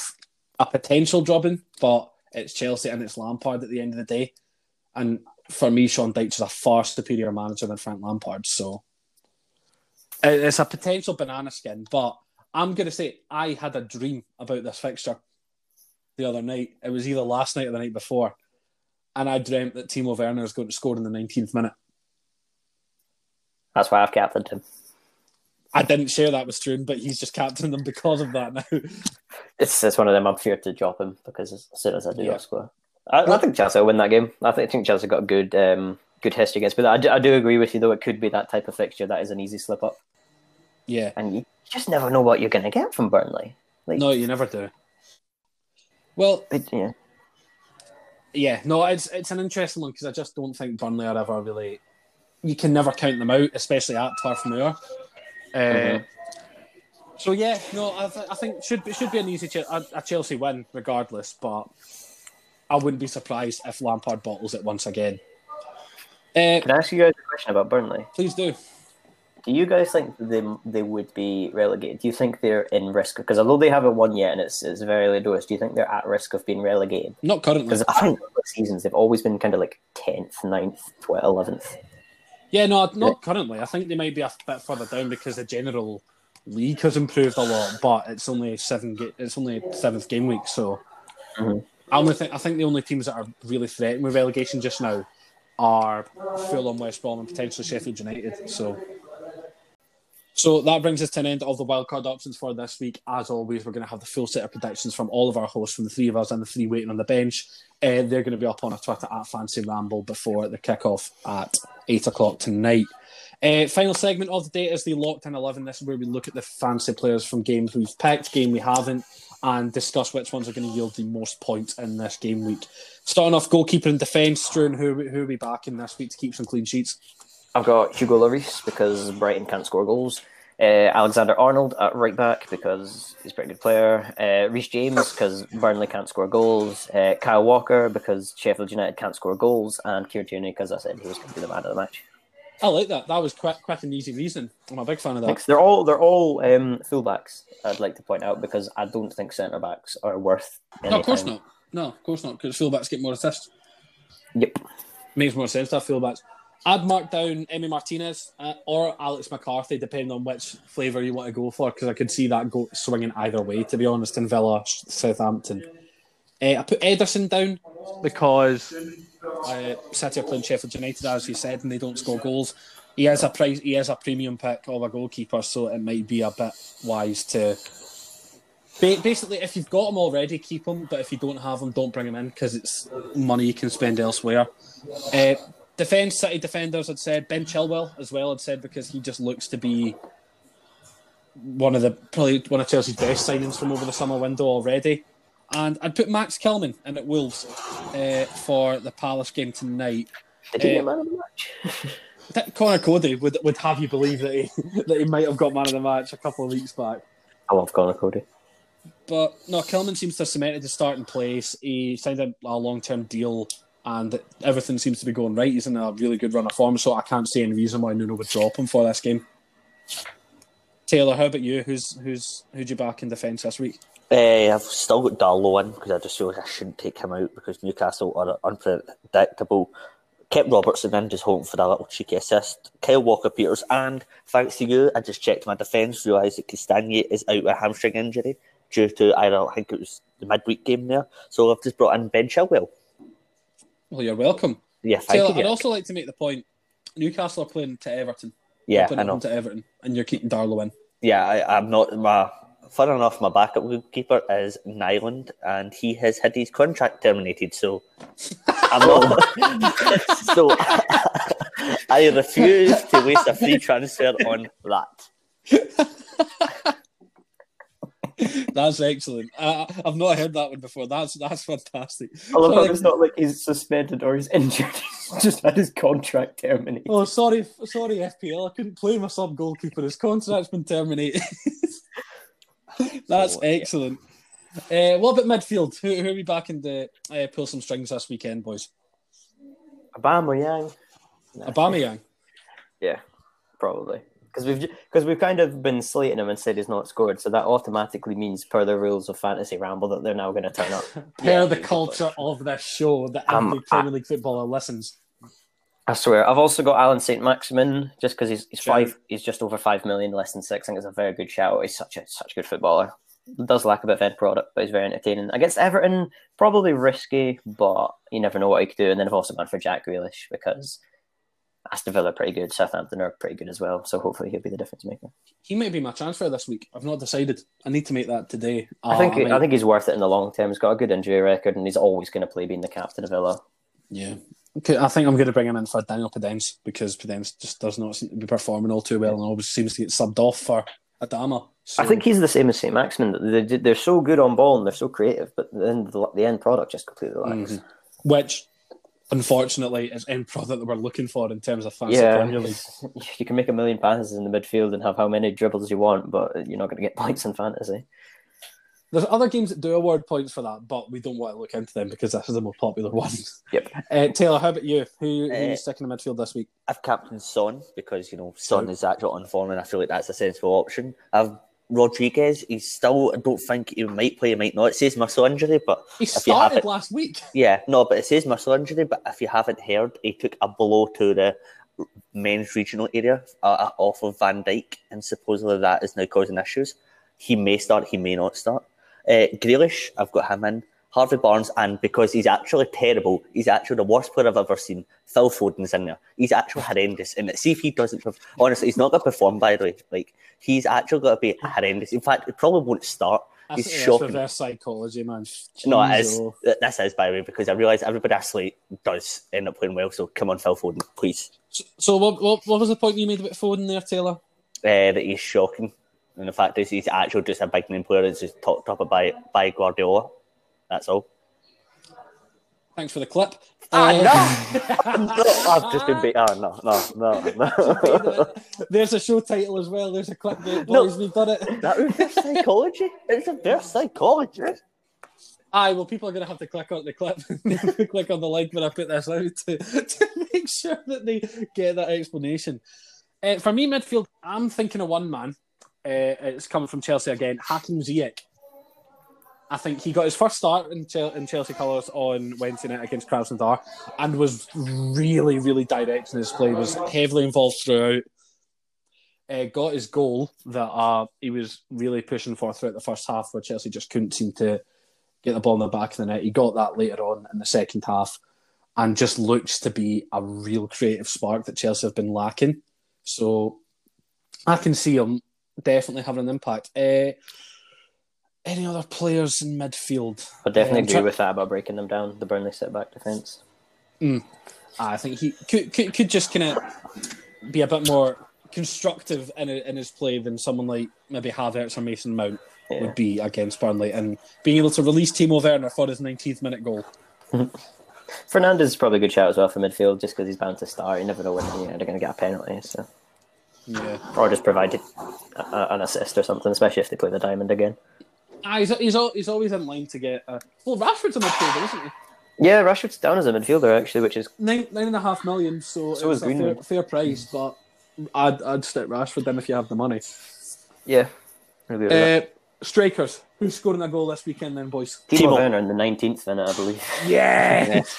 a potential drubbing, but it's Chelsea and it's Lampard at the end of the day. And for me, Sean Dyche is a far superior manager than Frank Lampard. So it's a potential banana skin, but I'm going to say I had a dream about this fixture the other night. It was either last night or the night before. And I dreamt that Timo Werner was going to score in the 19th minute. That's why I've captained him. I didn't share that with Struan, but he's just captained them because of that now. It's one of them, I'm feared to drop him because as soon as I do, I'll score. I think Chelsea will win that game. I think Chelsea got a good history against. But I do agree with you, though. It could be that type of fixture that is an easy slip-up. Yeah. And you just never know what you're going to get from Burnley. No, you never do. Well... Yeah, no, it's an interesting one because I just don't think Burnley are ever really... You can never count them out, especially at Turf Moor. So yeah, no, I think it should be an easy a Chelsea win regardless, but I wouldn't be surprised if Lampard bottles it once again. Can I ask you guys a question about Burnley? Please do. Do you guys think they would be relegated? Do you think they're in risk? Because although they haven't won yet and it's very early doors, do you think they're at risk of being relegated? Not currently. Because I think seasons they've always been kind of like 10th, 9th, 12th, 11th. Yeah, no, not currently. I think they might be a bit further down because the general league has improved a lot, but it's only seventh game week, so I think the only teams that are really threatened with relegation just now are Fulham, West Brom, and potentially Sheffield United. So that brings us to an end of the wildcard options for this week. As always, we're going to have the full set of predictions from all of our hosts, from the three of us and the three waiting on the bench. They're going to be up on our Twitter at Fancy Ramble before the kickoff at 8 o'clock tonight. Final segment of the day is the Locked In 11. This is where we look at the fancy players from games we've picked, game we haven't, and discuss which ones are going to yield the most points in this game week. Starting off goalkeeper and defence, Struan, who are we backing this week to keep some clean sheets? I've got Hugo Lloris because Brighton can't score goals. Alexander-Arnold at right back because he's a pretty good player. Reece James because Burnley can't score goals. Kyle Walker because Sheffield United can't score goals. And Kieran Tierney because I said he was going to be the man of the match. I like that. That was quite an easy reason. I'm a big fan of that. Thanks. They're all fullbacks, I'd like to point out, because I don't think centre-backs are worth anything. No, of course not, because fullbacks get more assists. Yep. Makes more sense to have fullbacks. I'd mark down Emi Martinez or Alex McCarthy, depending on which flavour you want to go for, because I could see that go swinging either way, to be honest, in Villa, Southampton. I put Ederson down because City are playing Sheffield United, as you said, and they don't score goals. He is a premium pick of a goalkeeper, so it might be a bit wise to... Basically, if you've got him already, keep him, but if you don't have him, don't bring him in, because it's money you can spend elsewhere. Defence, City defenders had said, Ben Chilwell as well had said, because he just looks to be probably one of Chelsea's best signings from over the summer window already. And I'd put Max Kilman in at Wolves for the Palace game tonight. Did he get man of the match? Connor Cody would have you believe that he might have got man of the match a couple of weeks back. I love Connor Cody. But no, Kilman seems to have cemented his starting place. He signed a long-term deal. And everything seems to be going right. He's in a really good run of form, so I can't see any reason why Nuno would drop him for this game. Taylor, how about you? Who'd you back in defence this week? I've still got Darlow in because I just realised I shouldn't take him out because Newcastle are unpredictable. Kept Robertson in, just hoping for that little cheeky assist. Kyle Walker-Peters, and thanks to you, I just checked my defence, realised that Castagne is out with a hamstring injury due to, I think it was the midweek game there. So I've just brought in Ben Chilwell. Well, you're welcome. Yeah, Taylor, I'd also like to make the point: Newcastle are playing to Everton. Yeah, I know. To Everton, and you're keeping Darlow in. Yeah, I'm not. Fun enough, my backup goalkeeper is Nyland, and he has had his contract terminated. So I'm not. So I refuse to waste a free transfer on that. That's excellent. I've not heard that one before. That's fantastic. I love how it's not like he's suspended or he's injured. He's just had his contract terminated. Oh, sorry, FPL. I couldn't play my sub goalkeeper. His contract's been terminated. That's excellent. What about midfield? Who are we backing to pull some strings this weekend, boys? Aubameyang. Yeah, probably. Because we've kind of been slating him and said he's not scored, so that automatically means, per the rules of Fantasy Ramble, that they're now going to turn up. Per the culture of this show that every Premier League footballer listens. I swear. I've also got Alan St. Maximin, just because he's just over 5 million, less than 6. I think it's a very good shout. He's such a good footballer. He does lack a bit of end product, but he's very entertaining. Against Everton, probably risky, but you never know what he could do. And then I've also gone for Jack Grealish, because Aston Villa are pretty good, Southampton are pretty good as well, so hopefully he'll be the difference maker. He might be my transfer this week. I've not decided. I need to make that today. I think he's worth it in the long term. He's got a good injury record, and he's always going to play being the captain of Villa. Yeah. Okay, I think I'm going to bring him in for Daniel Pedence, because Pedence just does not seem to be performing all too well and always seems to get subbed off for Adama. So I think he's the same as St. Maximin. They're so good on ball and they're so creative, but then the end product just completely lacks. Mm-hmm. Which, unfortunately, is end product that we're looking for in terms of fancy Premier League. You can make a million passes in the midfield and have how many dribbles you want, but you're not going to get points in fantasy. There's other games that do award points for that, but we don't want to look into them because this is the more popular one. Yep. Taylor, how about you? Who are you sticking in midfield this week? I've captained Son because, Son is actually on form and I feel like that's a sensible option. I've Rodriguez, he's still, I don't think he might play, he might not. It says muscle injury, but he started last week. Yeah, no, but it says muscle injury. But if you haven't heard, he took a blow to the men's regional area off of Van Dijk, and supposedly that is now causing issues. He may start, he may not start. Grealish, I've got him in. Harvey Barnes, and because he's actually terrible, he's actually the worst player I've ever seen. Phil Foden's in there. He's actually horrendous. And see if he doesn't perform. Honestly, he's not going to perform, by the way. Like, he's actually going to be horrendous. In fact, he probably won't start. He's shocking. That's reverse psychology, man. Jeez, no, it is. Oh. This is, by the way, because I realise everybody actually does end up playing well. So come on, Phil Foden, please. So what was the point you made about Foden there, Taylor? That he's shocking. And the fact is, he's actually just a big name player that's just talked up by Guardiola. That's all. Thanks for the clip. No, I've just been beat. Oh, no. There's a show title as well. There's a clip. Boys, we've done it. That reverse psychology. It's reverse psychology. Aye, well, people are going to have to click on the clip, click on the link when I put this out to make sure that they get that explanation. For me, midfield, I'm thinking of one man. It's coming from Chelsea again. Hakim Ziyech. I think he got his first start in Chelsea colours on Wednesday night against Krasnodar and was really, really direct in his play, was heavily involved throughout. Got his goal that he was really pushing for throughout the first half, where Chelsea just couldn't seem to get the ball in the back of the net. He got that later on in the second half and just looks to be a real creative spark that Chelsea have been lacking. So I can see him definitely having an impact. Any other players in midfield? I definitely agree with that about breaking them down, the Burnley setback defence. Mm. I think he could just kind of be a bit more constructive in his play than someone like maybe Havertz or Mason Mount would be against Burnley, and being able to release Timo Werner for his 19th minute goal. Fernandes is probably a good shout as well for midfield, just because he's bound to start. You never know when they're going to get a penalty. So. Yeah. Or just provide an assist or something, especially if they play the diamond again. He's always in line to get... Well, Rashford's a midfielder, isn't he? Yeah, Rashford's down as a midfielder, actually, which is... 9.5 million, so it's a fair price, but I'd stick Rashford in if you have the money. Yeah. Strikers, who's scoring a goal this weekend then, boys? Timo Werner in the 19th minute, I believe. Yes!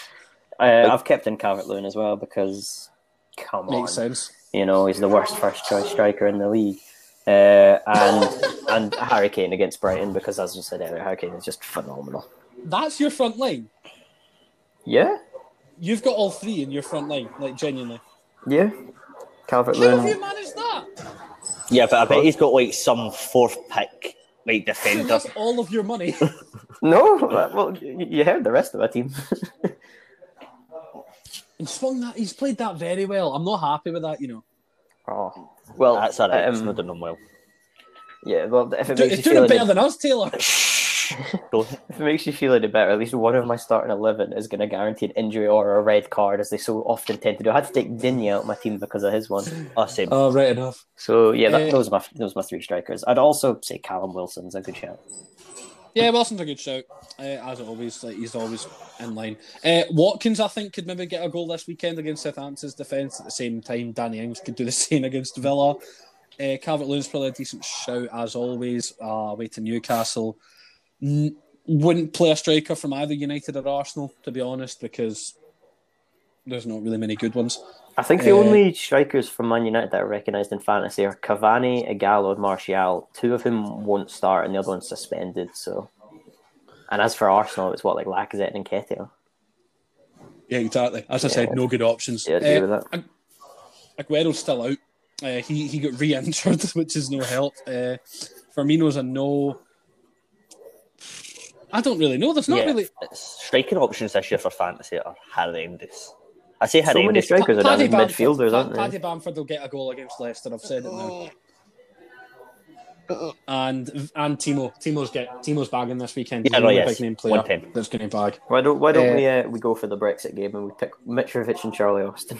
I've kept in Calvert-Lewin as well, because... Come on. Makes sense. He's the worst first-choice striker in the league. And Harry Kane against Brighton, because as you said earlier, Harry Kane is just phenomenal. That's your front line? Yeah. You've got all three in your front line, like genuinely. Yeah. Calvert-Lewin. How have you managed that? Yeah, but I bet he's got like some fourth pick like defender. That's all of your money. No, well, you heard the rest of my team. And swung that, he's played that very well. I'm not happy with that. Oh, well, that's all right. It's not done well. Yeah, well, if it makes you feel better than us, Taylor. If it makes you feel any better, at least one of my starting 11 is going to guarantee an injury or a red card, as they so often tend to do. I had to take Digne out of my team because of his one. Oh, same. Oh, right enough. So, yeah, those are my three strikers. I'd also say Callum Wilson's a good shout. Yeah, Wilson's a good shout, as always. Like, he's always in line. Watkins, I think, could maybe get a goal this weekend against Southampton's defence. At the same time, Danny Ings could do the same against Villa. Calvert-Lewin's probably a decent shout, as always, away to Newcastle. Wouldn't play a striker from either United or Arsenal, to be honest, because there's not really many good ones. I think the only strikers from Man United that are recognised in fantasy are Cavani, Ighalo and Martial. Two of whom won't start and the other one's suspended. So, and as for Arsenal, it's what, like Lacazette and Nketiah. Yeah, exactly. As I said, no good options. Yeah, I agree with that. Aguero's still out. He got re-injured, which is no help. Firmino's a no. I don't really know. There's not really... Striking options this year for fantasy are horrendous. I say horrendous. So many strikers are midfielders, aren't they? Paddy Bamford will get a goal against Leicester. I've said it now. And Timo's bagging this weekend. Yeah, big name player that's going to bag. Why don't we go for the Brexit game and we pick Mitrovic and Charlie Austin?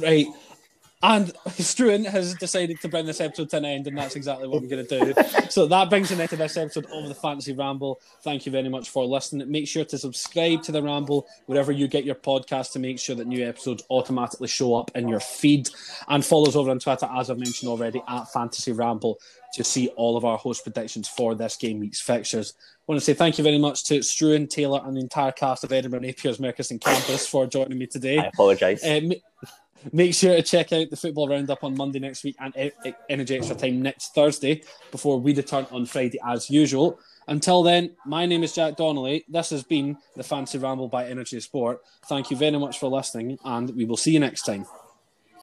Right. And Struan has decided to bring this episode to an end, and that's exactly what we're going to do. So that brings an end to this episode of the Fantasy Ramble. Thank you very much for listening. Make sure to subscribe to the Ramble wherever you get your podcast to make sure that new episodes automatically show up in your feed. And follow us over on Twitter, as I've mentioned already, at Fantasy Ramble, to see all of our host predictions for this game week's fixtures. I want to say thank you very much to Struan, Taylor, and the entire cast of Edinburgh Napier's Merchiston campus for joining me today. I apologise. Make sure to check out the football roundup on Monday next week and Energy Extra Time next Thursday before we return on Friday as usual. Until then, my name is Jack Donnelly. This has been the Fantasy Ramble by Energy Sport. Thank you very much for listening, and we will see you next time.